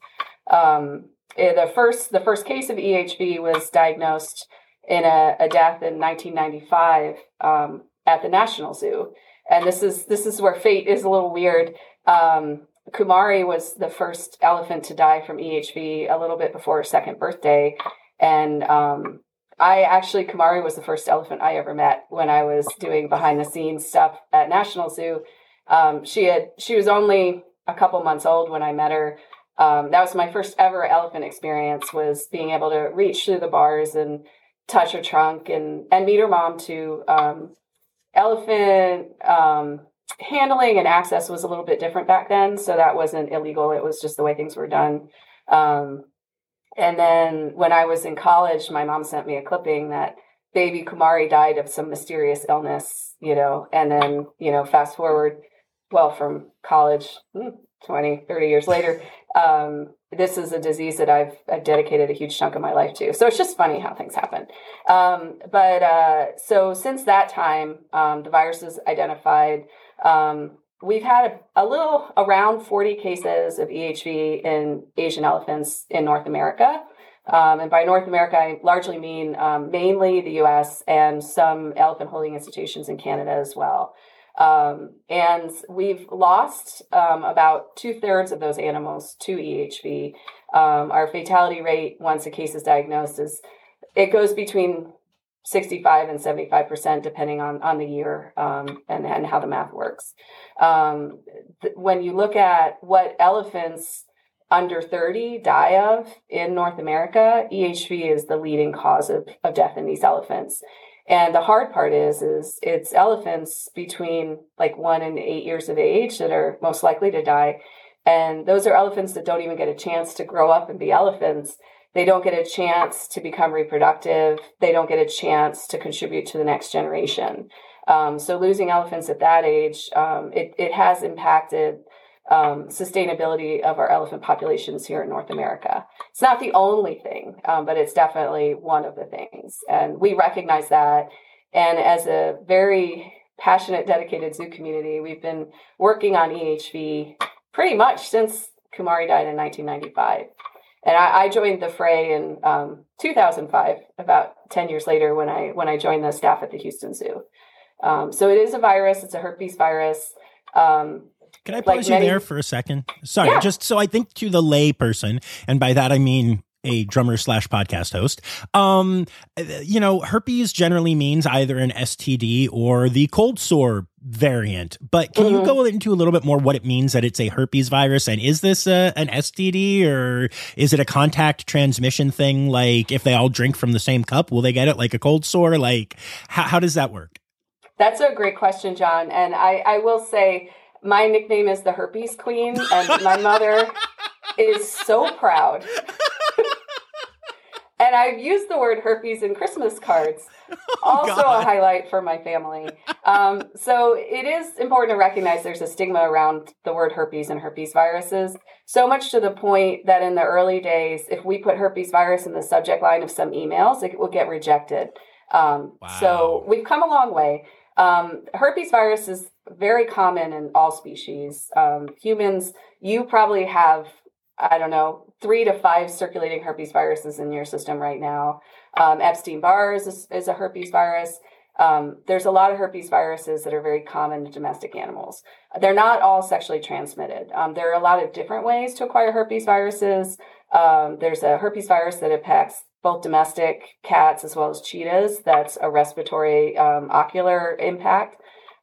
Um, the first the first case of E H V was diagnosed in a, a death in nineteen ninety-five um, at the National Zoo, and this is this is where fate is a little weird. Um, Kumari was the first elephant to die from E H V a little bit before her second birthday, and um, I actually, Kumari was the first elephant I ever met when I was doing behind the scenes stuff at National Zoo. Um, she had, she was only a couple months old when I met her. Um, that was my first ever elephant experience, was being able to reach through the bars and touch her trunk and, and meet her mom too. Um, elephant um, handling and access was a little bit different back then. So that wasn't illegal. It was just the way things were done. Um, And then when I was in college, my mom sent me a clipping that baby Kumari died of some mysterious illness, you know, and then, you know, fast forward, well, from college, twenty, thirty years later, um, this is a disease that I've, I've dedicated a huge chunk of my life to. So it's just funny how things happen. Um, but uh, so since that time, um, the virus is identified. Um, We've had a, a little around forty cases of E H V in Asian elephants in North America. Um, and by North America, I largely mean um, mainly the U S and some elephant holding institutions in Canada as well. Um, and we've lost um, about two thirds of those animals to E H V. Um, our fatality rate, once a case is diagnosed, is it goes between sixty-five and seventy-five percent, depending on, on the year um, and, and how the math works. Um, th- when you look at what elephants under thirty die of in North America, E H V is the leading cause of, of death in these elephants. And the hard part is, is it's elephants between like one and eight years of age that are most likely to die. And those are elephants that don't even get a chance to grow up and be elephants. They don't get a chance to become reproductive. They don't get a chance to contribute to the next generation. Um, so losing elephants at that age, um, it, it has impacted um, sustainability of our elephant populations here in North America. It's not the only thing, um, but it's definitely one of the things. And we recognize that. And as a very passionate, dedicated zoo community, we've been working on E H V pretty much since Kumari died in nineteen ninety-five. And I, I joined the fray in um, two thousand five, about ten years later, when I when I joined the staff at the Houston Zoo. Um, so it is a virus. It's a herpes virus. Um, Can I pause like you many- there for a second? Sorry, yeah. Just so I think to the lay person, and by that I mean a drummer slash podcast host. Um, you know, herpes generally means either an S T D or the cold sore variant, but can mm-hmm. you go into a little bit more what it means that it's a herpes virus? And is this a, an S T D, or is it a contact transmission thing? Like if they all drink from the same cup, will they get it like a cold sore? Like how, how does that work? That's a great question, John. And I, I will say my nickname is the herpes queen, and my mother is so proud. And I've used the word herpes in Christmas cards, also oh a highlight for my family. Um, so it is important to recognize there's a stigma around the word herpes and herpes viruses, so much to the point that in the early days, if we put herpes virus in the subject line of some emails, it will get rejected. Um, wow. So we've come a long way. Um, herpes virus is very common in all species. Um, humans, you probably have, I don't know, three to five circulating herpes viruses in your system right now. Um, Epstein-Barr is a, is a herpes virus. Um, there's a lot of herpes viruses that are very common to domestic animals. They're not all sexually transmitted. Um, there are a lot of different ways to acquire herpes viruses. Um, there's a herpes virus that impacts both domestic cats as well as cheetahs. That's a respiratory um, ocular impact.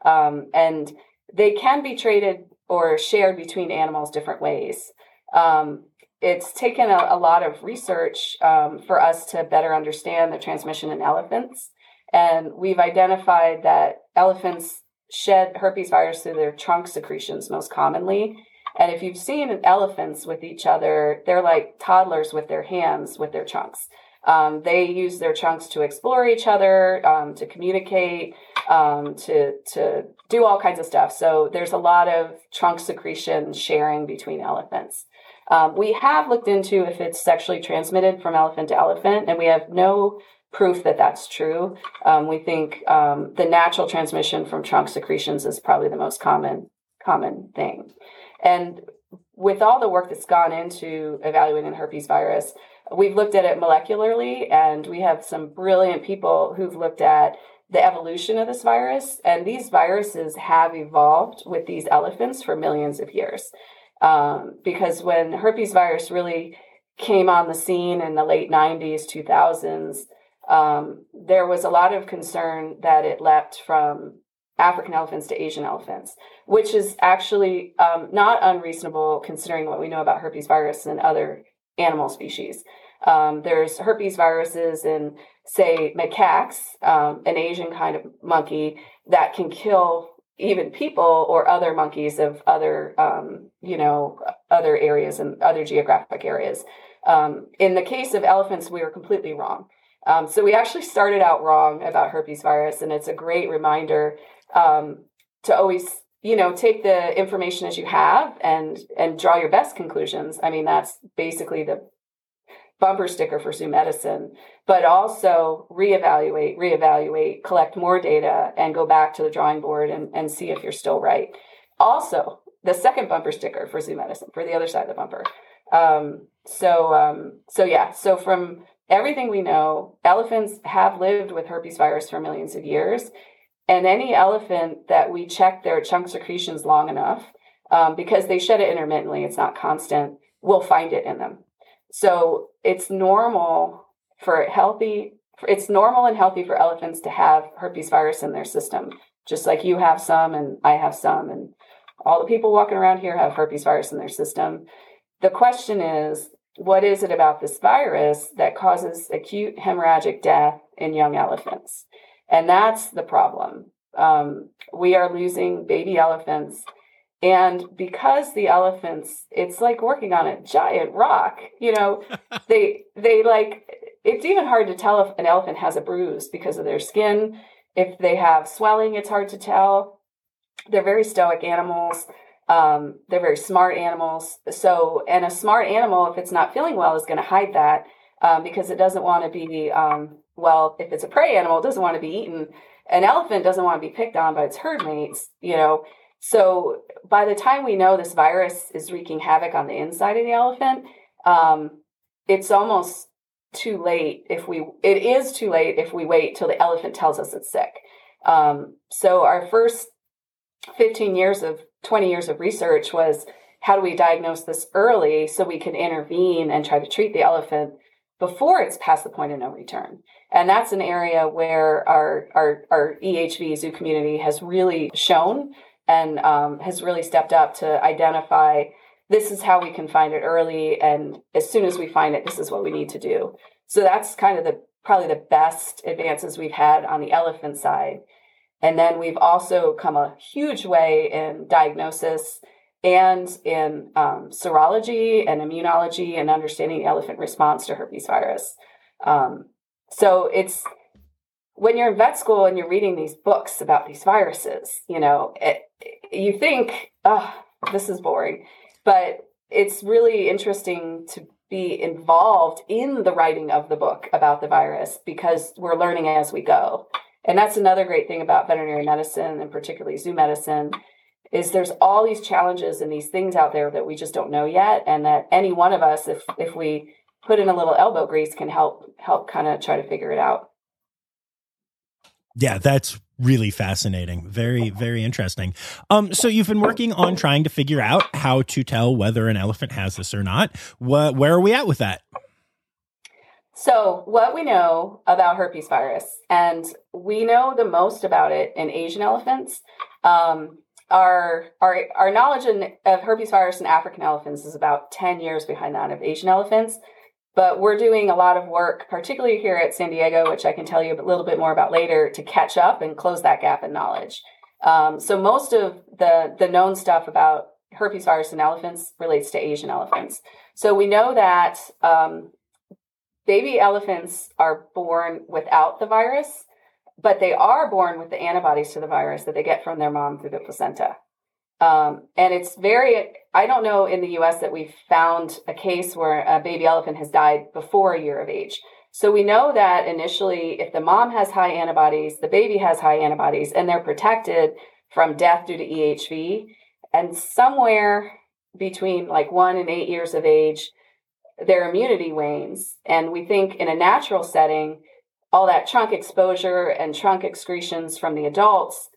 Um, and they can be traded or shared between animals different ways. Um, It's taken a, a lot of research um, for us to better understand the transmission in elephants. And we've identified that elephants shed herpes virus through their trunk secretions most commonly. And if you've seen elephants with each other, they're like toddlers with their hands, with their trunks. Um, they use their trunks to explore each other, um, to communicate, um, to to do all kinds of stuff. So there's a lot of trunk secretion sharing between elephants. Um, we have looked into if it's sexually transmitted from elephant to elephant, and we have no proof that that's true. Um, we think um, the natural transmission from trunk secretions is probably the most common common thing. And with all the work that's gone into evaluating herpes virus, we've looked at it molecularly, and we have some brilliant people who've looked at the evolution of this virus. And these viruses have evolved with these elephants for millions of years. Um, because when herpes virus really came on the scene in the late nineties, two thousands, um, there was a lot of concern that it leapt from African elephants to Asian elephants, which is actually um, not unreasonable considering what we know about herpes virus and other animal species. Um, there's herpes viruses in, say, macaques, um, an Asian kind of monkey that can kill even people or other monkeys of other, um, you know, other areas and other geographic areas. Um, in the case of elephants, we were completely wrong. Um, so we actually started out wrong about herpes virus, and it's a great reminder um, to always, you know, take the information as you have and and draw your best conclusions. I mean, that's basically the bumper sticker for zoo medicine, but also reevaluate, reevaluate, collect more data, and go back to the drawing board and, and see if you're still right. Also, the second bumper sticker for zoo medicine, for the other side of the bumper. Um, so, um, so yeah, so from everything we know, elephants have lived with herpes virus for millions of years, and any elephant that we check their trunk secretions long enough, um, because they shed it intermittently, it's not constant, we'll find it in them. So it's normal for healthy, it's normal and healthy for elephants to have herpes virus in their system, just like you have some and I have some, and all the people walking around here have herpes virus in their system. The question is, what is it about this virus that causes acute hemorrhagic death in young elephants? And that's the problem. Um, we are losing baby elephants. And because the elephants, it's like working on a giant rock, you know, they, they like, it's even hard to tell if an elephant has a bruise because of their skin. If they have swelling, it's hard to tell. They're very stoic animals. Um, they're very smart animals. So, and a smart animal, if it's not feeling well, is going to hide that um, because it doesn't want to be, um, well, if it's a prey animal, it doesn't want to be eaten. An elephant doesn't want to be picked on by its herd mates, you know. So by the time we know this virus is wreaking havoc on the inside of the elephant, um, it's almost too late if we, it is too late if we wait till the elephant tells us it's sick. Um, so our first fifteen years of, twenty years of research was how do we diagnose this early so we can intervene and try to treat the elephant before it's past the point of no return. And that's an area where our, our, our E H V zoo community has really shown and um, has really stepped up to identify this is how we can find it early. And as soon as we find it, this is what we need to do. So that's kind of the probably the best advances we've had on the elephant side. And then we've also come a huge way in diagnosis and in um, serology and immunology and understanding elephant response to herpes virus. Um, so it's when you're in vet school and you're reading these books about these viruses, you know, it, you think, oh, this is boring. But it's really interesting to be involved in the writing of the book about the virus because we're learning as we go. And that's another great thing about veterinary medicine and particularly zoo medicine is there's all these challenges and these things out there that we just don't know yet. And that any one of us, if if we put in a little elbow grease, can help help kind of try to figure it out. Yeah, that's really fascinating. Very, very interesting. Um, so you've been working on trying to figure out how to tell whether an elephant has this or not. What, where are we at with that? So what we know about herpes virus, and we know the most about it in Asian elephants. Um, our, our, our knowledge in, of herpes virus in African elephants is about ten years behind that of Asian elephants. But we're doing a lot of work, particularly here at San Diego, which I can tell you a little bit more about later, to catch up and close that gap in knowledge. Um, so most of the, the known stuff about herpes virus in elephants relates to Asian elephants. So we know that um, baby elephants are born without the virus, but they are born with the antibodies to the virus that they get from their mom through the placenta. Um, and it's very, I don't know in the U S that we've found a case where a baby elephant has died before a year of age. So we know that initially, if the mom has high antibodies, the baby has high antibodies, and they're protected from death due to E H V. And somewhere between like one and eight years of age, their immunity wanes. And we think in a natural setting, all that trunk exposure and trunk excretions from the adults,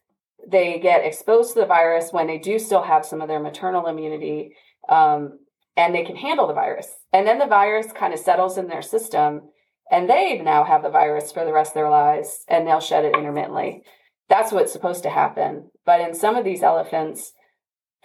they get exposed to the virus when they do still have some of their maternal immunity, um, and they can handle the virus. And then the virus kind of settles in their system, and they now have the virus for the rest of their lives, and they'll shed it intermittently. That's what's supposed to happen. But in some of these elephants,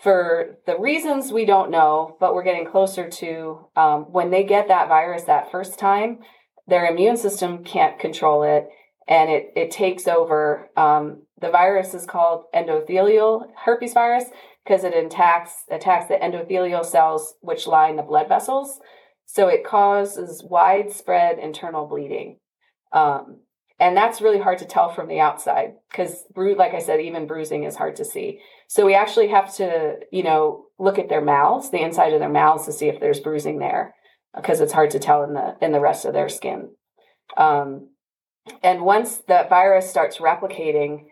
for the reasons we don't know, but we're getting closer to, um, when they get that virus that first time, their immune system can't control it, and it it takes over. Um, the virus is called endothelial herpes virus because it attacks attacks the endothelial cells which line the blood vessels. So it causes widespread internal bleeding. Um, and that's really hard to tell from the outside because, like I said, even bruising is hard to see. So we actually have to, you know, look at their mouths, the inside of their mouths, to see if there's bruising there because it's hard to tell in the in the rest of their skin. Um, and once the virus starts replicating,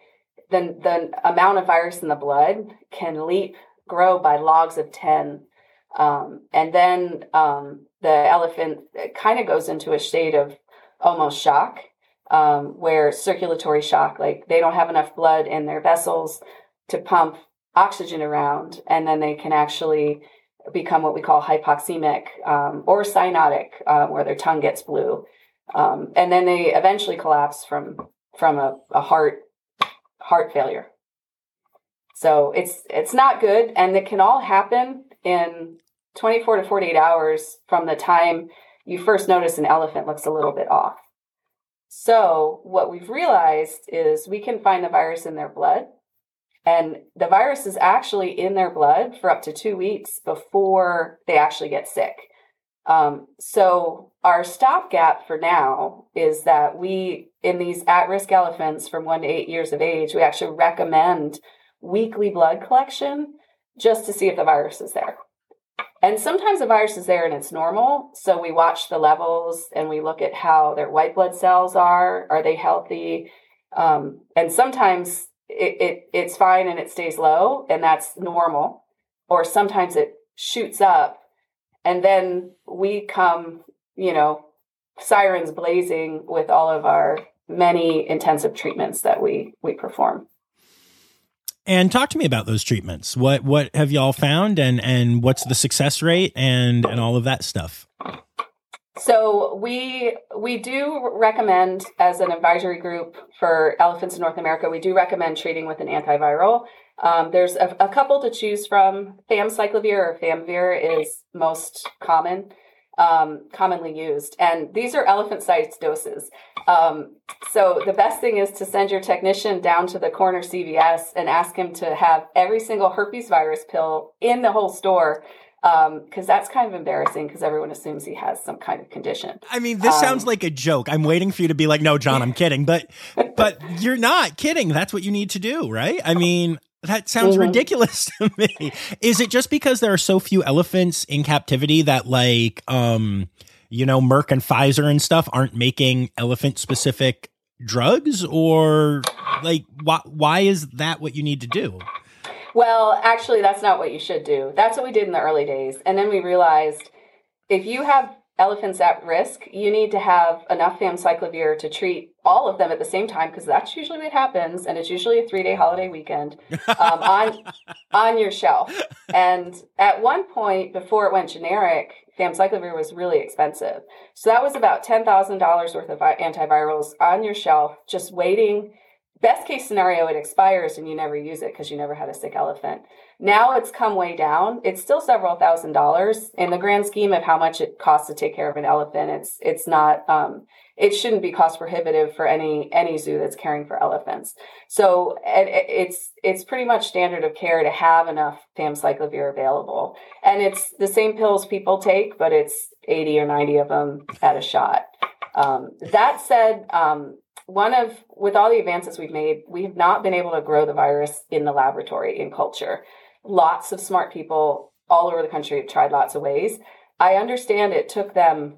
then the amount of virus in the blood can leap, grow by logs of ten. Um, and then um, the elephant kind of goes into a state of almost shock, um, where circulatory shock, like they don't have enough blood in their vessels to pump oxygen around. And then they can actually become what we call hypoxemic um, or cyanotic, uh, where their tongue gets blue. Um, and then they eventually collapse from from a, a heart heart failure. So it's it's not good, and it can all happen in twenty-four to forty-eight hours from the time you first notice an elephant looks a little bit off. So what we've realized is we can find the virus in their blood, and the virus is actually in their blood for up to two weeks before they actually get sick. Um, so our stopgap for now is that we, in these at-risk elephants from one to eight years of age, we actually recommend weekly blood collection just to see if the virus is there. And sometimes the virus is there and it's normal. So we watch the levels and we look at how their white blood cells are. Are they healthy? Um, and sometimes it, it it's fine and it stays low and that's normal. Or sometimes it shoots up. And then we come, you know, sirens blazing with all of our many intensive treatments that we we perform. And talk to me about those treatments. What what have y'all found, and and what's the success rate and and all of that stuff? So we we do recommend, as an advisory group for elephants in North America, we do recommend treating with an antiviral. Um, there's a, a couple to choose from. Famciclovir or Famvir is most common, um, commonly used. And these are elephant-sized doses. Um, so the best thing is to send your technician down to the corner C V S and ask him to have every single herpes virus pill in the whole store, because um, that's kind of embarrassing because everyone assumes he has some kind of condition. I mean, this um, sounds like a joke. I'm waiting for you to be like, no, John, I'm kidding. But but you're not kidding. That's what you need to do, right? I mean, that sounds mm-hmm. ridiculous to me. Is it just because there are so few elephants in captivity that, like, um, you know, Merck and Pfizer and stuff aren't making elephant-specific drugs? Or, like, why, why is that what you need to do? Well, actually, that's not what you should do. That's what we did in the early days. And then we realized if you have elephants at risk, you need to have enough famciclovir to treat all of them at the same time, because that's usually what happens. And it's usually a three-day holiday weekend um, on on your shelf. And at one point, before it went generic, famciclovir was really expensive. So that was about ten thousand dollars worth of antivirals on your shelf, just waiting. Best case scenario, it expires and you never use it because you never had a sick elephant. Now it's come way down. It's still several thousand dollars in the grand scheme of how much it costs to take care of an elephant. It's it's not um, it shouldn't be cost prohibitive for any any zoo that's caring for elephants. So it, it's it's pretty much standard of care to have enough famciclovir available, and it's the same pills people take, but it's eighty or ninety of them at a shot. Um, that said. Um, One of, with all the advances we've made, we have not been able to grow the virus in the laboratory, in culture. Lots of smart people all over the country have tried lots of ways. I understand it took them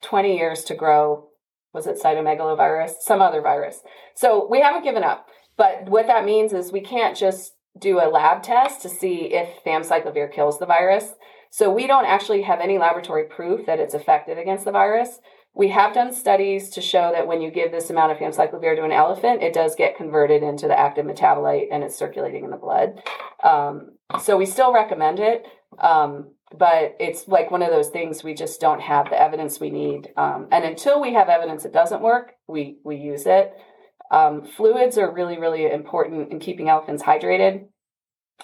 twenty years to grow, was it cytomegalovirus? Some other virus. So we haven't given up. But what that means is we can't just do a lab test to see if famciclovir kills the virus. So we don't actually have any laboratory proof that it's effective against the virus. We have done studies to show that when you give this amount of famciclovir to an elephant, it does get converted into the active metabolite and it's circulating in the blood. Um, so we still recommend it, um, but it's like one of those things we just don't have the evidence we need. Um, and until we have evidence it doesn't work, we, we use it. Um, fluids are really, really important in keeping elephants hydrated.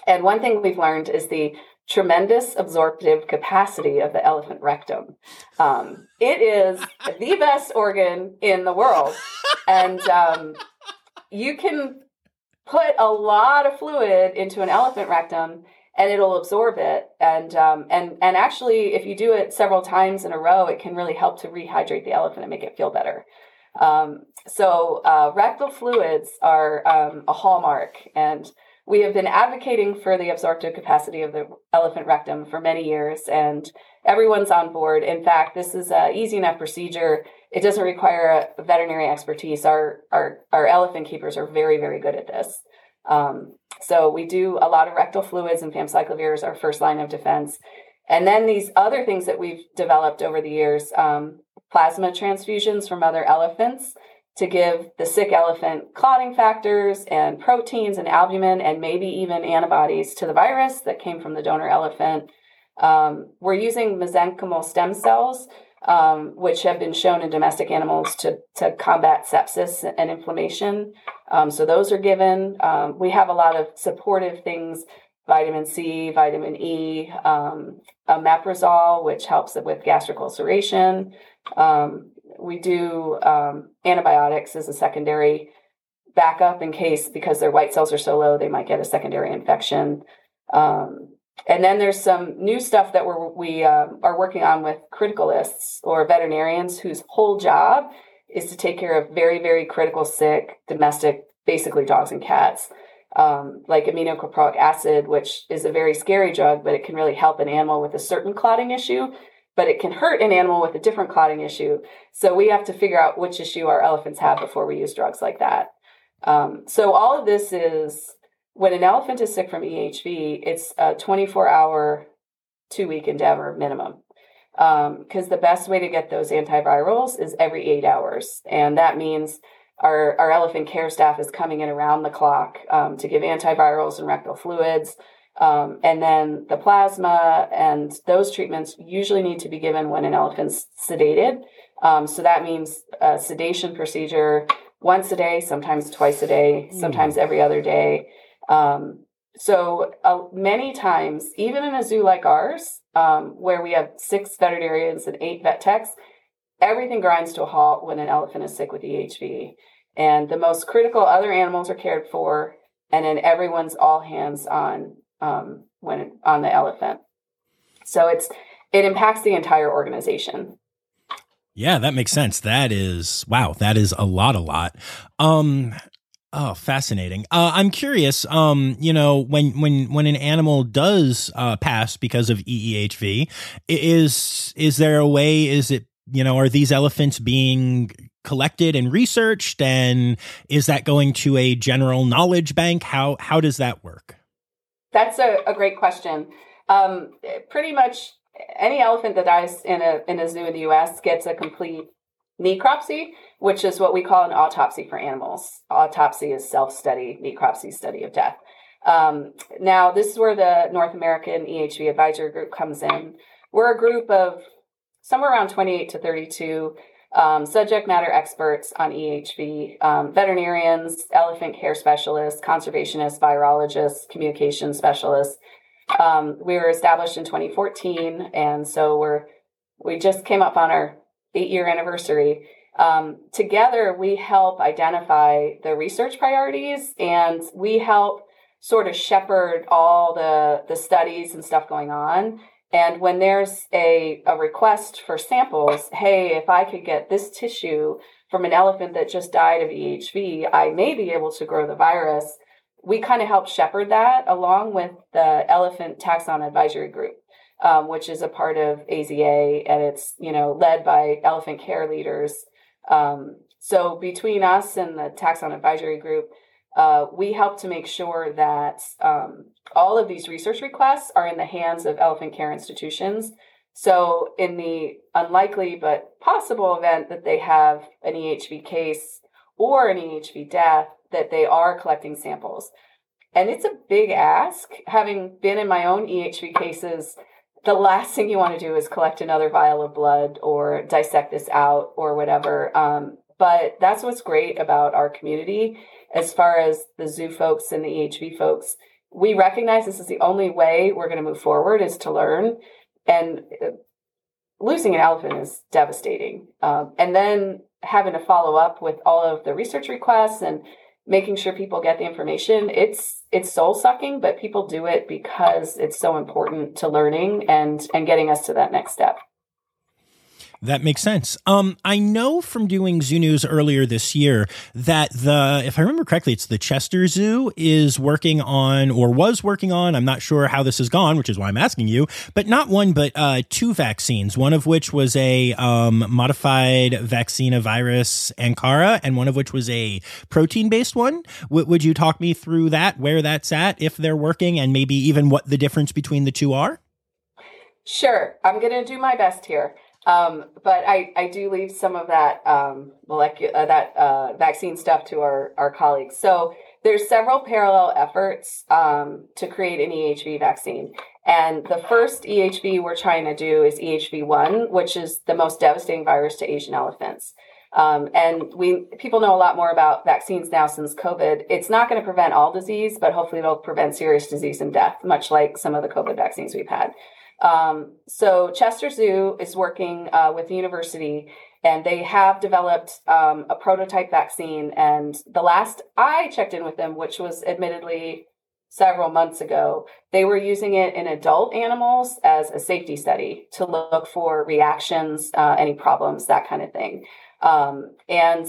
And one thing we've learned is the tremendous absorptive capacity of the elephant rectum. Um, it is the best organ in the world. And um, you can put a lot of fluid into an elephant rectum and it'll absorb it. And, um, and, and actually, if you do it several times in a row, it can really help to rehydrate the elephant and make it feel better. Um, so uh, rectal fluids are um, a hallmark, and we have been advocating for the absorptive capacity of the elephant rectum for many years, and everyone's on board. In fact, this is an easy enough procedure. It doesn't require a veterinary expertise. Our our, our elephant keepers are very, very good at this. Um, so we do a lot of rectal fluids, and famciclovir is our first line of defense. And then these other things that we've developed over the years, um, plasma transfusions from other elephants, to give the sick elephant clotting factors and proteins and albumin and maybe even antibodies to the virus that came from the donor elephant. Um, we're using mesenchymal stem cells, um, which have been shown in domestic animals to, to combat sepsis and inflammation. Um, so those are given. Um, we have a lot of supportive things, vitamin C, vitamin E, um, omeprazole, which helps with gastric ulceration. Um, We do um, antibiotics as a secondary backup in case, because their white cells are so low, they might get a secondary infection. Um, and then there's some new stuff that we're, we uh, are working on with criticalists, or veterinarians whose whole job is to take care of very, very critical, sick, domestic, basically dogs and cats, um, like aminocaproic acid, which is a very scary drug, but it can really help an animal with a certain clotting issue. But it can hurt an animal with a different clotting issue. So we have to figure out which issue our elephants have before we use drugs like that. Um, so all of this is, when an elephant is sick from E H V, it's a twenty-four hour, two-week endeavor minimum. Because um, the best way to get those antivirals is every eight hours. And that means our, our elephant care staff is coming in around the clock um, to give antivirals and rectal fluids. Um, and then the plasma and those treatments usually need to be given when an elephant's sedated. Um, so that means a sedation procedure once a day, sometimes twice a day, sometimes every other day. Um, so uh, many times, even in a zoo like ours, um, where we have six veterinarians and eight vet techs, everything grinds to a halt when an elephant is sick with E H V. And the most critical other animals are cared for, and then everyone's all hands on um, when on the elephant. So it's it impacts the entire organization. Yeah, that makes sense. That is, wow, that is a lot, a lot. Um, oh, fascinating. Uh, I'm curious, um, you know, when, when, when an animal does uh, pass because of E E H V, is, is there a way, is it, you know, are these elephants being collected and researched, and is that going to a general knowledge bank? How, how does that work? That's a, a great question. Um, pretty much, any elephant that dies in a in a zoo in the U S gets a complete necropsy, which is what we call an autopsy for animals. Autopsy is self-study, necropsy study of death. Um, now, this is where the North American E H V Advisory Group comes in. We're a group of somewhere around twenty-eight to thirty-two um, subject matter experts on E H V, um, veterinarians, elephant care specialists, conservationists, virologists, communication specialists. Um, we were established in twenty fourteen, and so we're we just came up on our eight-year anniversary. Um, together, we help identify the research priorities, and we help sort of shepherd all the, the studies and stuff going on. And when there's a, a request for samples, hey, if I could get this tissue from an elephant that just died of E H V, I may be able to grow the virus. We kind of help shepherd that along with the Elephant Taxon Advisory Group, um, which is a part of A Z A, and it's, you know, led by elephant care leaders. Um, so between us and the Taxon Advisory Group, uh, we help to make sure that um, all of these research requests are in the hands of elephant care institutions. So in the unlikely but possible event that they have an E H V case or an E H V death, that they are collecting samples. And it's a big ask. Having been in my own E H V cases, the last thing you want to do is collect another vial of blood or dissect this out or whatever. Um, but that's what's great about our community. As far as the zoo folks and the E H V folks, we recognize this is the only way we're going to move forward is to learn. And losing an elephant is devastating. Um, and then having to follow up with all of the research requests and making sure people get the information, it's it's soul-sucking, but people do it because it's so important to learning and, and getting us to that next step. That makes sense. Um, I know from doing Zoo News earlier this year that the, if I remember correctly, it's the Chester Zoo is working on or was working on, I'm not sure how this has gone, which is why I'm asking you, but not one, but uh, two vaccines, one of which was a um, modified vaccinia virus Ankara, and one of which was a protein-based one. W- would you talk me through that, where that's at, if they're working, and maybe even what the difference between the two are? Sure. I'm going to do my best here. Um, but I, I do leave some of that um, molecular uh, that uh, vaccine stuff to our, our colleagues. So there's several parallel efforts um, to create an E H V vaccine. And the first E H V we're trying to do is E H V one, which is the most devastating virus to Asian elephants. Um, and we people know a lot more about vaccines now since COVID. It's not going to prevent all disease, but hopefully it'll prevent serious disease and death, much like some of the COVID vaccines we've had. Um, so Chester Zoo is working uh, with the university, and they have developed um, a prototype vaccine. And the last I checked in with them, which was admittedly several months ago, they were using it in adult animals as a safety study to look for reactions, uh, any problems, that kind of thing. Um, and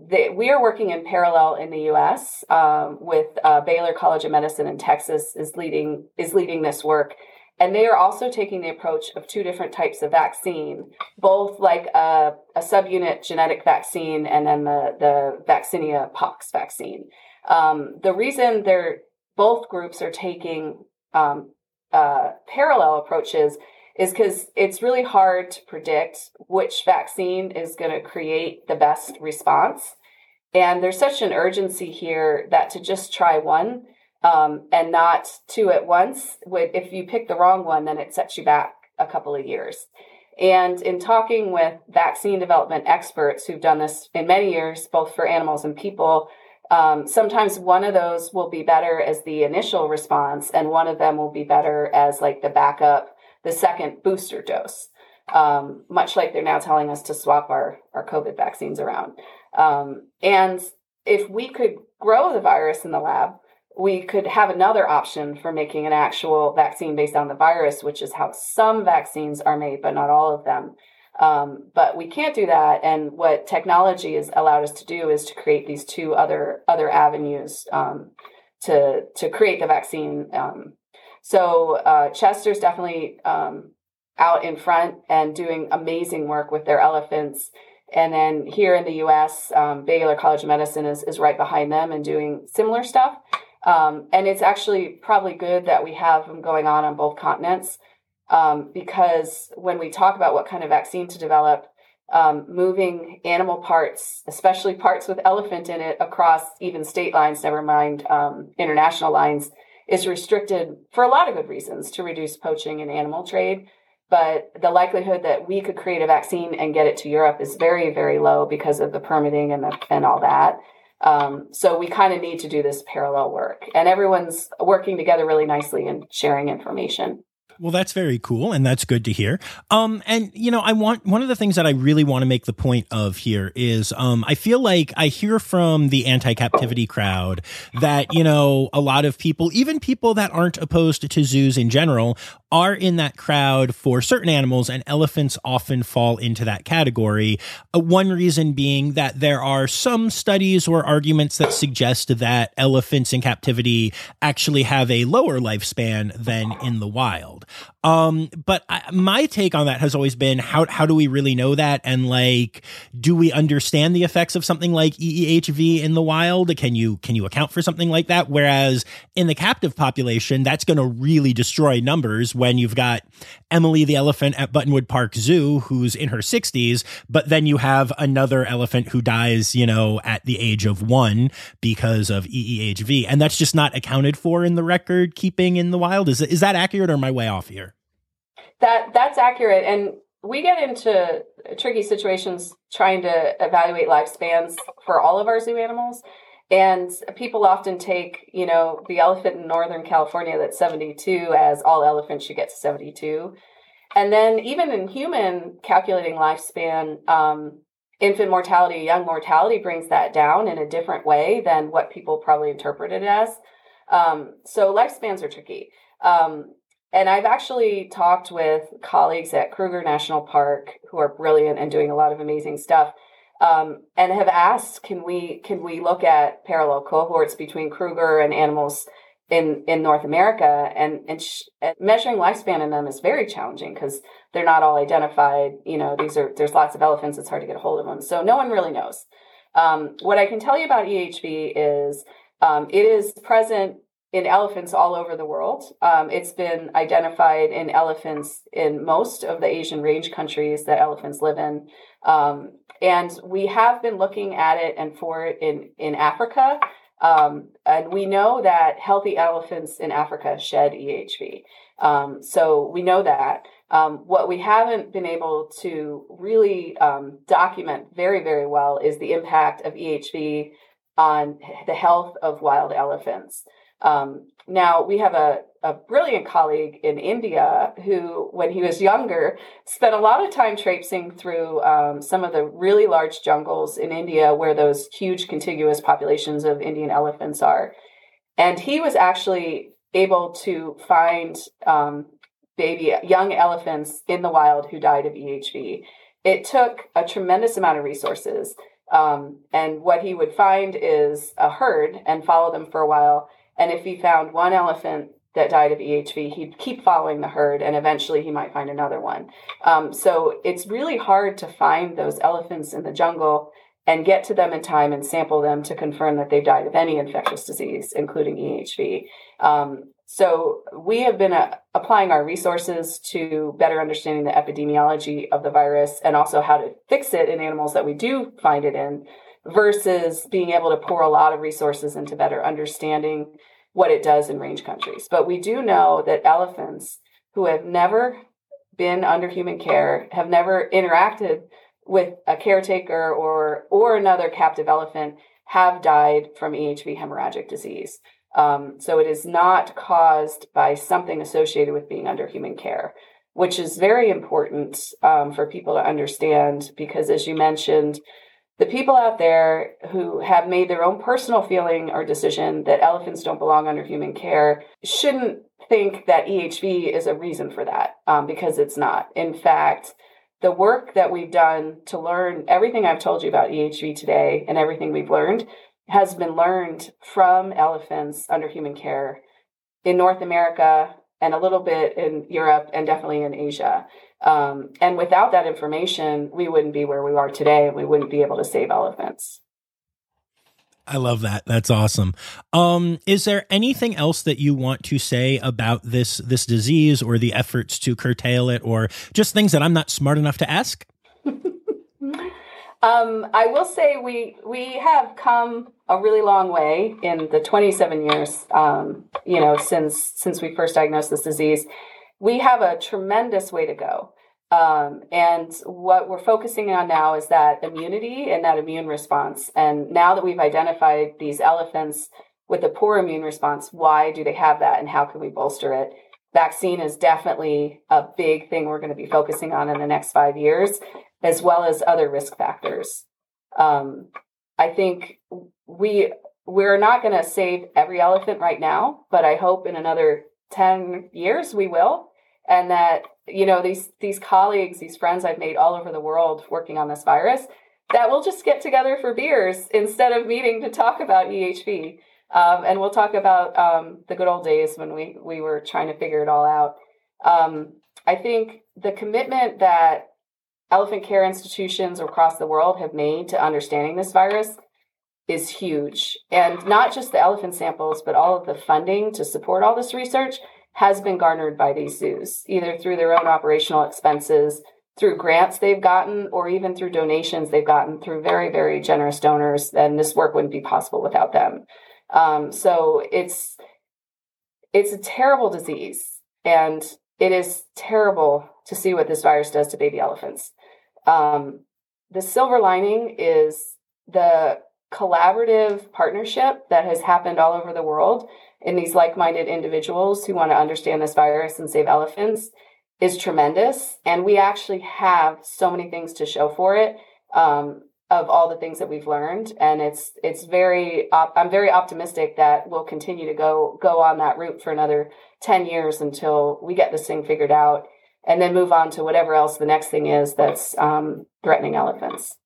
they, we are working in parallel in the U S um, with uh, Baylor College of Medicine in Texas is leading is leading this work. And they are also taking the approach of two different types of vaccine, both like a, a subunit genetic vaccine and then the, the vaccinia pox vaccine. Um, the reason they're both groups are taking um, uh, parallel approaches is because it's really hard to predict which vaccine is going to create the best response. And there's such an urgency here that to just try one um, and not two at once. If you pick the wrong one, then it sets you back a couple of years. And in talking with vaccine development experts who've done this in many years, both for animals and people, um, sometimes one of those will be better as the initial response, and one of them will be better as like the backup, the second booster dose, um, much like they're now telling us to swap our, our COVID vaccines around. Um, and if we could grow the virus in the lab, we could have another option for making an actual vaccine based on the virus, which is how some vaccines are made, but not all of them. Um, but we can't do that. And what technology has allowed us to do is to create these two other other avenues um, to, to create the vaccine. Um, so uh, Chester's definitely um, out in front and doing amazing work with their elephants. And then here in the U S, um, Baylor College of Medicine is, is right behind them and doing similar stuff. Um, and it's actually probably good that we have them going on on both continents, um, because when we talk about what kind of vaccine to develop, um, moving animal parts, especially parts with elephant in it, across even state lines, never mind um, international lines, is restricted for a lot of good reasons to reduce poaching and animal trade. But the likelihood that we could create a vaccine and get it to Europe is very, very low because of the permitting and the, and all that. Um, so we kind of need to do this parallel work, and everyone's working together really nicely and sharing information. Well, that's very cool. And that's good to hear. Um, and, you know, I want one of the things that I really want to make the point of here is um, I feel like I hear from the anti-captivity crowd that, you know, a lot of people, even people that aren't opposed to zoos in general, are in that crowd for certain animals. And elephants often fall into that category. Uh, one reason being that there are some studies or arguments that suggest that elephants in captivity actually have a lower lifespan than in the wild. Um, but I, my take on that has always been, how how do we really know that? And like, do we understand the effects of something like E E H V in the wild? Can you, can you account for something like that? Whereas in the captive population, that's going to really destroy numbers when you've got Emily the elephant at Buttonwood Park Zoo, who's in her sixties, but then you have another elephant who dies, you know, at the age of one because of E E H V. And that's just not accounted for in the record keeping in the wild. Is, is that accurate, or am I way off here? That that's accurate. And we get into tricky situations trying to evaluate lifespans for all of our zoo animals. And people often take, you know, the elephant in Northern California that's seventy-two as all elephants should get to seventy-two. And then even in human calculating lifespan, um, infant mortality, young mortality brings that down in a different way than what people probably interpret it as. Um, so lifespans are tricky. Um, And I've actually talked with colleagues at Kruger National Park who are brilliant and doing a lot of amazing stuff, um, and have asked, can we can we look at parallel cohorts between Kruger and animals in, in North America? And, and, sh- and measuring lifespan in them is very challenging because they're not all identified. You know, these are there's lots of elephants. It's hard to get a hold of them. So no one really knows. Um, what I can tell you about E H V is um, it is present in elephants all over the world. Um, it's been identified in elephants in most of the Asian range countries that elephants live in. Um, and we have been looking at it and for it in, in Africa. Um, and we know that healthy elephants in Africa shed E H V. Um, so we know that. Um, what we haven't been able to really um, document very, very well is the impact of E H V on the health of wild elephants. Um, now, we have a, a brilliant colleague in India who, when he was younger, spent a lot of time traipsing through um, some of the really large jungles in India where those huge contiguous populations of Indian elephants are. And he was actually able to find um, baby young elephants in the wild who died of E H V. It took a tremendous amount of resources. Um, and what he would find is a herd and follow them for a while. And if he found one elephant that died of E H V, he'd keep following the herd, and eventually he might find another one. Um, so it's really hard to find those elephants in the jungle and get to them in time and sample them to confirm that they've died of any infectious disease, including E H V. Um, so we have been uh, applying our resources to better understanding the epidemiology of the virus and also how to fix it in animals that we do find it in, versus being able to pour a lot of resources into better understanding what it does in range countries. But we do know that elephants who have never been under human care, have never interacted with a caretaker or or another captive elephant, have died from E H V hemorrhagic disease. Um, so it is not caused by something associated with being under human care, which is very important um, for people to understand, because as you mentioned, the people out there who have made their own personal feeling or decision that elephants don't belong under human care shouldn't think that E H V is a reason for that, um, because it's not. In fact, the work that we've done to learn everything I've told you about E H V today and everything we've learned has been learned from elephants under human care in North America and a little bit in Europe and definitely in Asia. Um, and without that information, we wouldn't be where we are today, and we wouldn't be able to save elephants. I love that. That's awesome. Um, is there anything else that you want to say about this this disease or the efforts to curtail it, or just things that I'm not smart enough to ask? um, I will say we we have come a really long way in the twenty-seven years, um, you know, since since we first diagnosed this disease. We have a tremendous way to go. Um, and what we're focusing on now is that immunity and that immune response. And now that we've identified these elephants with a poor immune response, why do they have that, and how can we bolster it? Vaccine is definitely a big thing we're going to be focusing on in the next five years, as well as other risk factors. Um, I think we, we're not going to save every elephant right now, but I hope in another ten years we will. And that, you know, these these colleagues, these friends I've made all over the world working on this virus, that we'll just get together for beers instead of meeting to talk about E H V. Um, and we'll talk about um, the good old days when we, we were trying to figure it all out. Um, I think the commitment that elephant care institutions across the world have made to understanding this virus is huge. And not just the elephant samples, but all of the funding to support all this research has been garnered by these zoos, either through their own operational expenses, through grants they've gotten, or even through donations they've gotten through very, very generous donors. And this work wouldn't be possible without them. Um, so it's it's a terrible disease, and it is terrible to see what this virus does to baby elephants. Um, the silver lining is the collaborative partnership that has happened all over the world in these like-minded individuals who want to understand this virus and save elephants is tremendous. And we actually have so many things to show for it, um, of all the things that we've learned. And it's it's very, op- I'm very optimistic that we'll continue to go go on that route for another ten years until we get this thing figured out, and then move on to whatever else the next thing is that's um, threatening elephants.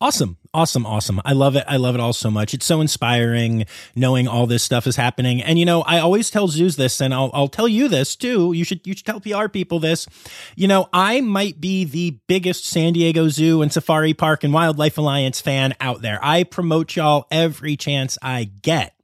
Awesome. Awesome. Awesome. I love it. I love it all so much. It's so inspiring knowing all this stuff is happening. And, you know, I always tell zoos this, and I'll, I'll tell you this too. You should, you should tell P R people this. You know, I might be the biggest San Diego Zoo and Safari Park and Wildlife Alliance fan out there. I promote y'all every chance I get.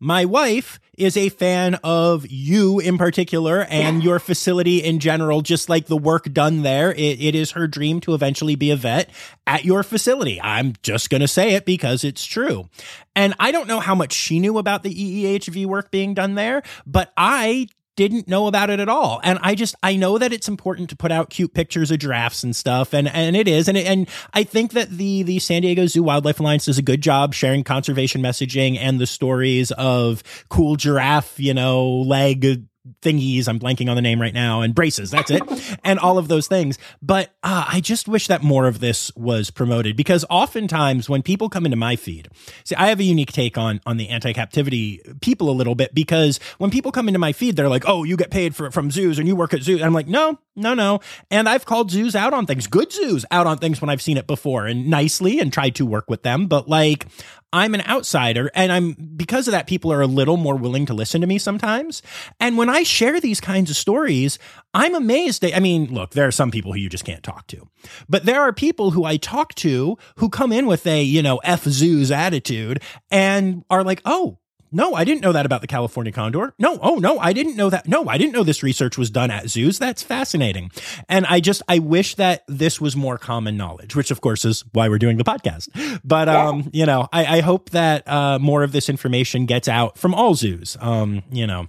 My wife is a fan of you in particular, and yeah, your facility in general, just like the work done there. It, it is her dream to eventually be a vet at your facility. I'm just going to say it because it's true. And I don't know how much she knew about the E E H V work being done there, but I didn't know about it at all. And I just, I know that it's important to put out cute pictures of giraffes and stuff. And, and it is. And, it, and I think that the, the San Diego Zoo Wildlife Alliance does a good job sharing conservation messaging and the stories of cool giraffe, you know, leg thingies. I'm blanking on the name right now, and braces. That's it. And all of those things. But uh, I just wish that more of this was promoted, because oftentimes when people come into my feed, see, I have a unique take on, on the anti-captivity people a little bit, because when people come into my feed, they're like, oh, you get paid for, from zoos, and you work at zoos. And I'm like, no, no, no. And I've called zoos out on things, good zoos out on things when I've seen it before, and nicely, and tried to work with them. But like, I'm an outsider, and I'm, because of that, people are a little more willing to listen to me sometimes. And when I share these kinds of stories, I'm amazed that, I mean, look, there are some people who you just can't talk to, but there are people who I talk to who come in with a, you know, F zoos attitude, and are like, oh, No, I didn't know that about the California condor. No, oh, no, I didn't know that. No, I didn't know this research was done at zoos. That's fascinating. And I just, I wish that this was more common knowledge, which of course is why we're doing the podcast. But, yeah. um, you know, I, I hope that uh, more of this information gets out from all zoos, um, you know.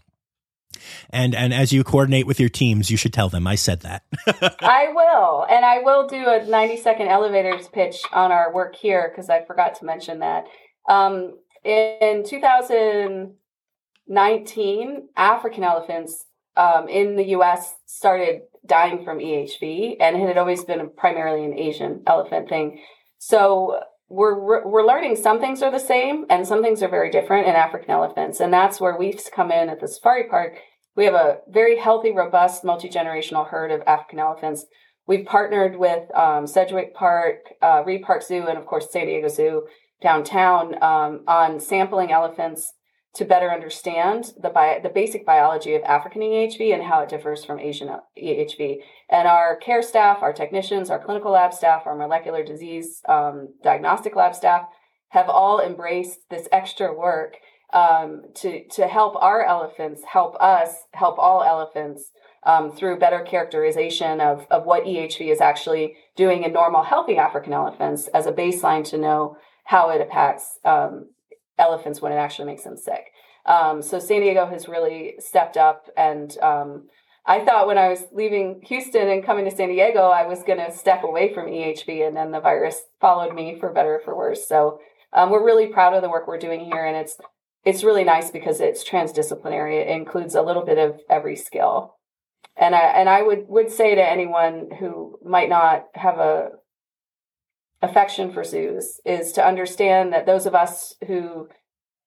And and as you coordinate with your teams, you should tell them I said that. I will. And I will do a ninety second elevators pitch on our work here because I forgot to mention that. Um, in two thousand nineteen, African elephants um, in the U S started dying from E H V, and it had always been primarily an Asian elephant thing. So we're we're learning some things are the same and some things are very different in African elephants. And that's where we've come in at the safari park. We have a very healthy, robust, multi-generational herd of African elephants. We've partnered with um, Sedgwick Park, uh, Reed Park Zoo, and of course, San Diego Zoo downtown um, on sampling elephants to better understand the bi- the basic biology of African E H V and how it differs from Asian E H V. And our care staff, our technicians, our clinical lab staff, our molecular disease um, diagnostic lab staff have all embraced this extra work um, to, to help our elephants, help us, help all elephants um, through better characterization of, of what E H V is actually doing in normal, healthy African elephants as a baseline to know how it impacts um, elephants when it actually makes them sick. Um, so San Diego has really stepped up. And um, I thought when I was leaving Houston and coming to San Diego, I was going to step away from E H V, and then the virus followed me for better or for worse. So um, we're really proud of the work we're doing here. And it's it's really nice because it's transdisciplinary. It includes a little bit of every skill. And I, and I would, would say to anyone who might not have a affection for zoos is to understand that those of us who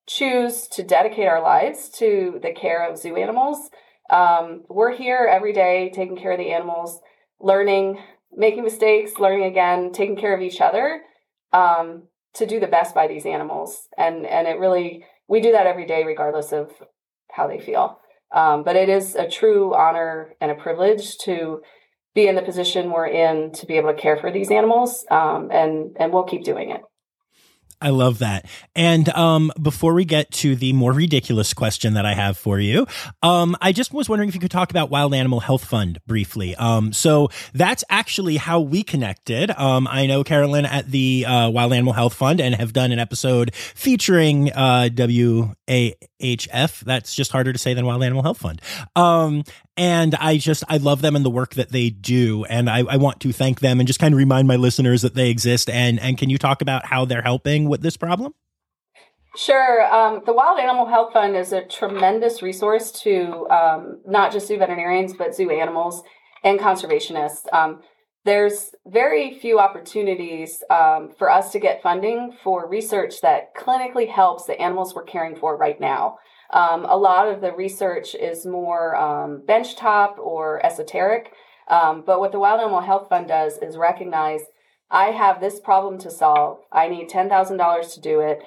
choose to dedicate our lives to the care of zoo animals, um, we're here every day taking care of the animals, learning, making mistakes, learning again, taking care of each other um, to do the best by these animals. And and it really, we do that every day regardless of how they feel. Um, but it is a true honor and a privilege to be in the position we're in to be able to care for these animals. Um, and, and we'll keep doing it. I love that. And um, before we get to the more ridiculous question that I have for you, um, I just was wondering if you could talk about Wild Animal Health Fund briefly. Um, so that's actually how we connected. Um, I know Carolyn at the uh, Wild Animal Health Fund and have done an episode featuring uh, W A H F. That's just harder to say than Wild Animal Health Fund. Um, and I just, I love them and the work that they do. And I, I want to thank them and just kind of remind my listeners that they exist. And, and can you talk about how they're helping with this problem? Sure. Um, the Wild Animal Health Fund is a tremendous resource to um, not just zoo veterinarians, but zoo animals and conservationists. Um, there's very few opportunities um, for us to get funding for research that clinically helps the animals we're caring for right now. Um, a lot of the research is more um, benchtop or esoteric, um, but what the Wild Animal Health Fund does is recognize I have this problem to solve. I need ten thousand dollars to do it.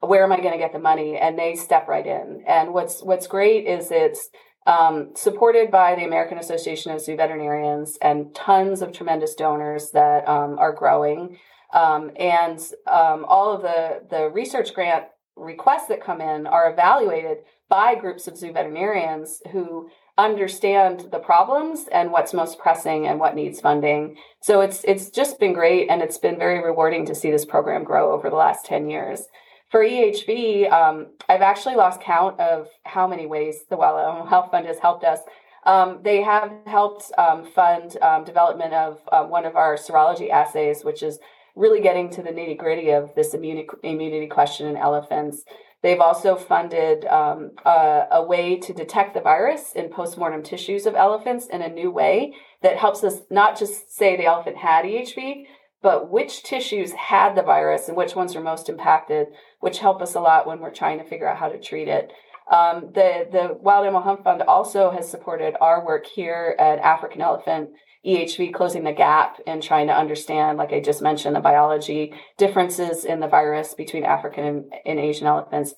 Where am I going to get the money? And they step right in. And what's what's great is it's um, supported by the American Association of Zoo Veterinarians and tons of tremendous donors that um, are growing. Um, and um, all of the, the research grant requests that come in are evaluated by groups of zoo veterinarians who understand the problems and what's most pressing and what needs funding. So it's it's just been great, and it's been very rewarding to see this program grow over the last ten years. For E H V, um, I've actually lost count of how many ways the Wild Animal Health Fund has helped us. Um, they have helped um, fund um, development of um, one of our serology assays, which is really getting to the nitty gritty of this immunity, immunity question in elephants. They've also funded um, a, a way to detect the virus in postmortem tissues of elephants in a new way that helps us not just say the elephant had E H V, but which tissues had the virus and which ones are most impacted, which help us a lot when we're trying to figure out how to treat it. Um, the, the Wild Animal Health Fund also has supported our work here at African Elephant E H V, closing the gap and trying to understand, like I just mentioned, the biology differences in the virus between African and, and Asian elephants.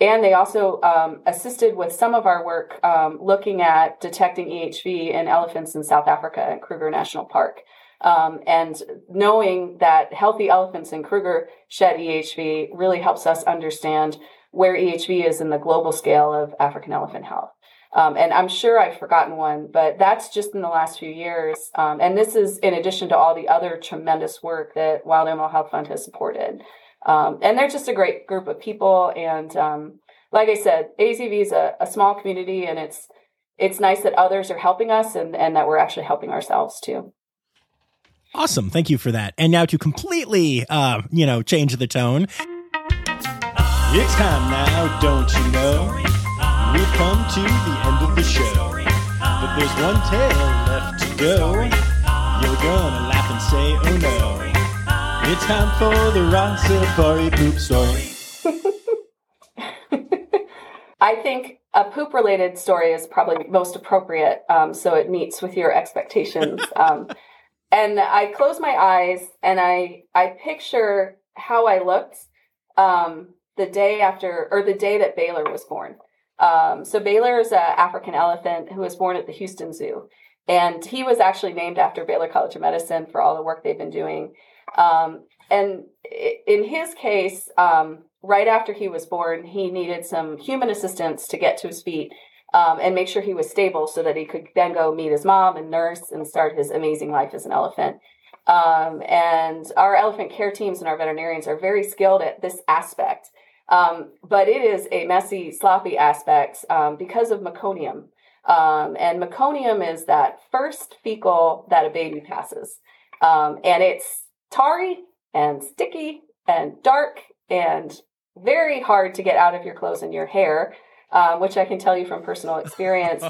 And they also um, assisted with some of our work um, looking at detecting E H V in elephants in South Africa at Kruger National Park. Um, and knowing that healthy elephants in Kruger shed E H V really helps us understand where E H V is in the global scale of African elephant health. Um, and I'm sure I've forgotten one, but that's just in the last few years. Um, and this is in addition to all the other tremendous work that Wild Animal Health Fund has supported. Um, and they're just a great group of people. And um, like I said, A Z V is a, a small community, and it's it's nice that others are helping us and, and that we're actually helping ourselves too. Awesome. Thank you for that. And now to completely, uh, you know, change the tone. It's time now, don't you know? We've come to the end of the show, but there's one tale left to go. You're gonna laugh and say, oh no, it's time for the Ron Safari poop story. I think a poop-related story is probably most appropriate, um, so it meets with your expectations. um, and I close my eyes, and I, I picture how I looked um, the day after, or the day that Baylor was born. Um, so Baylor is an African elephant who was born at the Houston Zoo, and he was actually named after Baylor College of Medicine for all the work they've been doing. Um, and in his case, um, right after he was born, he needed some human assistance to get to his feet um, and make sure he was stable so that he could then go meet his mom and nurse and start his amazing life as an elephant. Um, and our elephant care teams and our veterinarians are very skilled at this aspect. Um, but it is a messy, sloppy aspect um, because of meconium. Um, and meconium is that first fecal that a baby passes. Um, and it's tarry and sticky and dark and very hard to get out of your clothes and your hair, uh, which I can tell you from personal experience.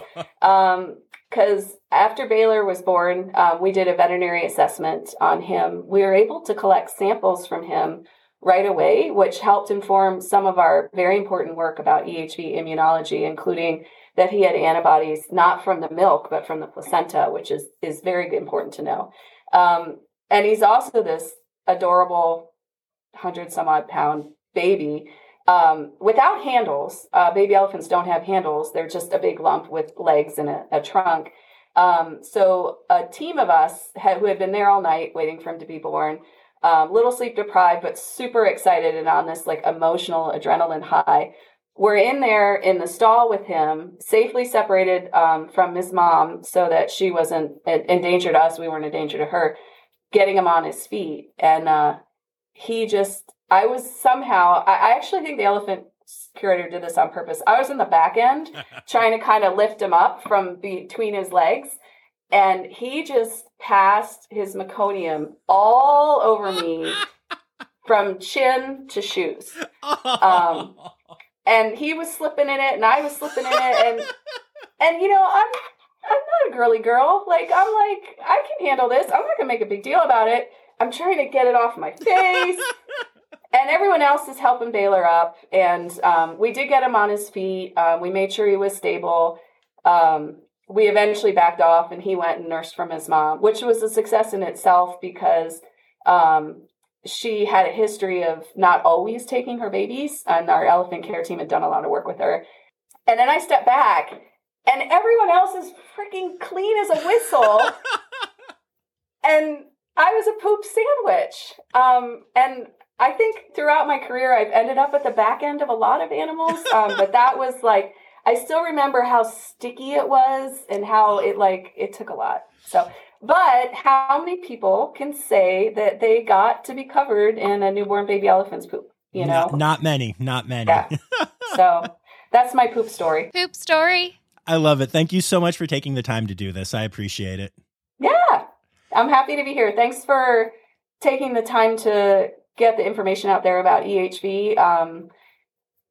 um, Because after Baylor was born, uh, we did a veterinary assessment on him. We were able to collect samples from him right away, which helped inform some of our very important work about E H V immunology, including that he had antibodies, not from the milk, but from the placenta, which is, is very important to know. Um, and he's also this adorable one hundred some odd pound baby um, without handles. Uh, baby elephants don't have handles. They're just a big lump with legs and a, a trunk. Um, so a team of us had, who had been there all night waiting for him to be born, Um, little sleep deprived, but super excited and on this like emotional adrenaline high. We're in there in the stall with him, safely separated um, from his mom so that she wasn't a danger to us. We weren't a danger to her, getting him on his feet. And uh, he just, I was somehow, I, I actually think the elephant curator did this on purpose. I was in the back end trying to kind of lift him up from between his legs. And he just passed his meconium all over me from chin to shoes. Um, and he was slipping in it, and I was slipping in it. And, and you know, I'm I'm not a girly girl. Like, I'm like, I can handle this. I'm not going to make a big deal about it. I'm trying to get it off my face. And everyone else is helping Baylor up. And um, we did get him on his feet. Um, we made sure he was stable. Um We eventually backed off, and he went and nursed from his mom, which was a success in itself because um, she had a history of not always taking her babies, and our elephant care team had done a lot of work with her. And then I stepped back, and everyone else is freaking clean as a whistle, and I was a poop sandwich. Um, and I think throughout my career, I've ended up at the back end of a lot of animals, um, but that was like... I still remember how sticky it was and how it like, it took a lot. So, but how many people can say that they got to be covered in a newborn baby elephant's poop? You know, not, not many, not many. Yeah. So that's my poop story. Poop story. I love it. Thank you so much for taking the time to do this. I appreciate it. Yeah. I'm happy to be here. Thanks for taking the time to get the information out there about E H V. Um,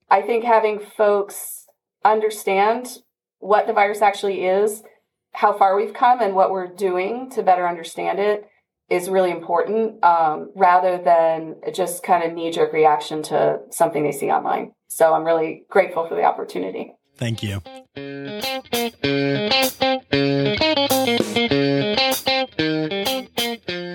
I think having folks understand what the virus actually is, how far we've come, and what we're doing to better understand it is really important, um, rather than just kind of knee-jerk reaction to something they see online. So I'm really grateful for the opportunity. Thank you.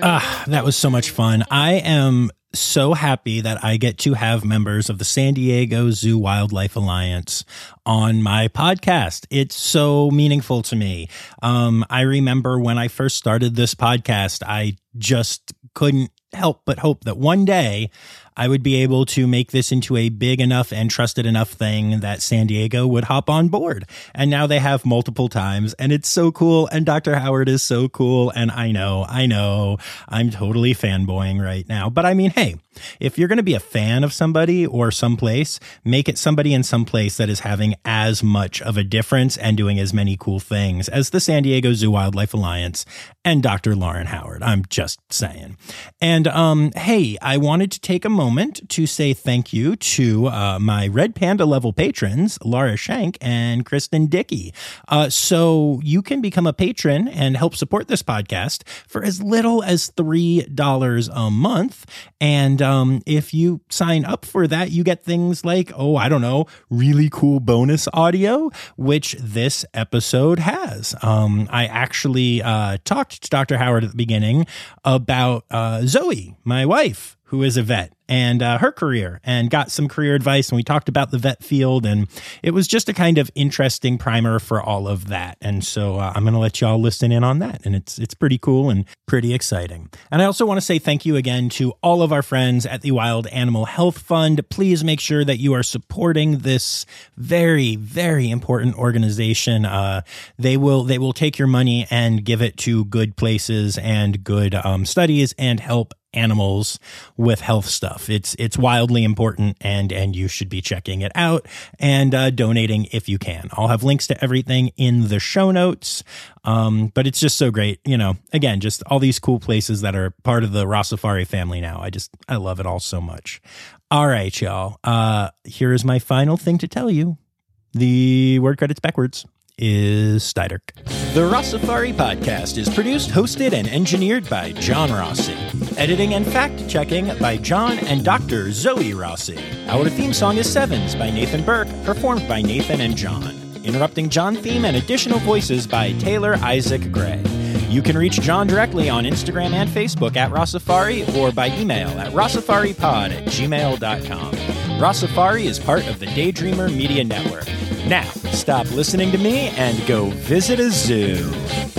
Ah, that was so much fun. I am so happy that I get to have members of the San Diego Zoo Wildlife Alliance on my podcast. It's so meaningful to me. Um, I remember when I first started this podcast, I just couldn't help but hope that one day I would be able to make this into a big enough and trusted enough thing that San Diego would hop on board. And now they have multiple times, and it's so cool. And Doctor Howard is so cool. And I know, I know I'm totally fanboying right now, but I mean, hey, if you're going to be a fan of somebody or someplace, make it somebody in someplace that is having as much of a difference and doing as many cool things as the San Diego Zoo Wildlife Alliance and Doctor Lauren Howard. I'm just saying. And um, hey, I wanted to take a moment to say thank you to uh, my Red Panda level patrons, Laura Shank and Kristen Dickey. Uh, so you can become a patron and help support this podcast for as little as three dollars a month. And Um, if you sign up for that, you get things like, oh, I don't know, really cool bonus audio, which this episode has. Um, I actually uh, talked to Doctor Howard at the beginning about uh, Zoe, my wife, who is a vet, and uh, her career, and got some career advice. And we talked about the vet field, and it was just a kind of interesting primer for all of that. And so uh, I'm going to let y'all listen in on that. And it's, it's pretty cool and pretty exciting. And I also want to say thank you again to all of our friends at the Wild Animal Health Fund. Please make sure that you are supporting this very, very important organization. Uh, they will, they will take your money and give it to good places and good um, studies and help animals with health stuff. It's it's wildly important, and and you should be checking it out and uh, donating if you can. I'll have links to everything in the show notes. Um, but it's just so great, you know, again, just all these cool places that are part of the Rossifari family now. I just, I love it all so much. All right, y'all. Uh, here is my final thing to tell you. The word credits backwards is Steiderk. The Rossifari podcast is produced, hosted, and engineered by John Rossi. Editing and fact-checking by John and Doctor Zoe Rossi. Our theme song is Sevens by Nathan Burke, performed by Nathan and John. Interrupting John theme and additional voices by Taylor Isaac Gray. You can reach John directly on Instagram and Facebook at Rossifari, or by email at rossifaripod at gmail dot com. Rossifari is part of the Daydreamer Media Network. Now, stop listening to me and go visit a zoo.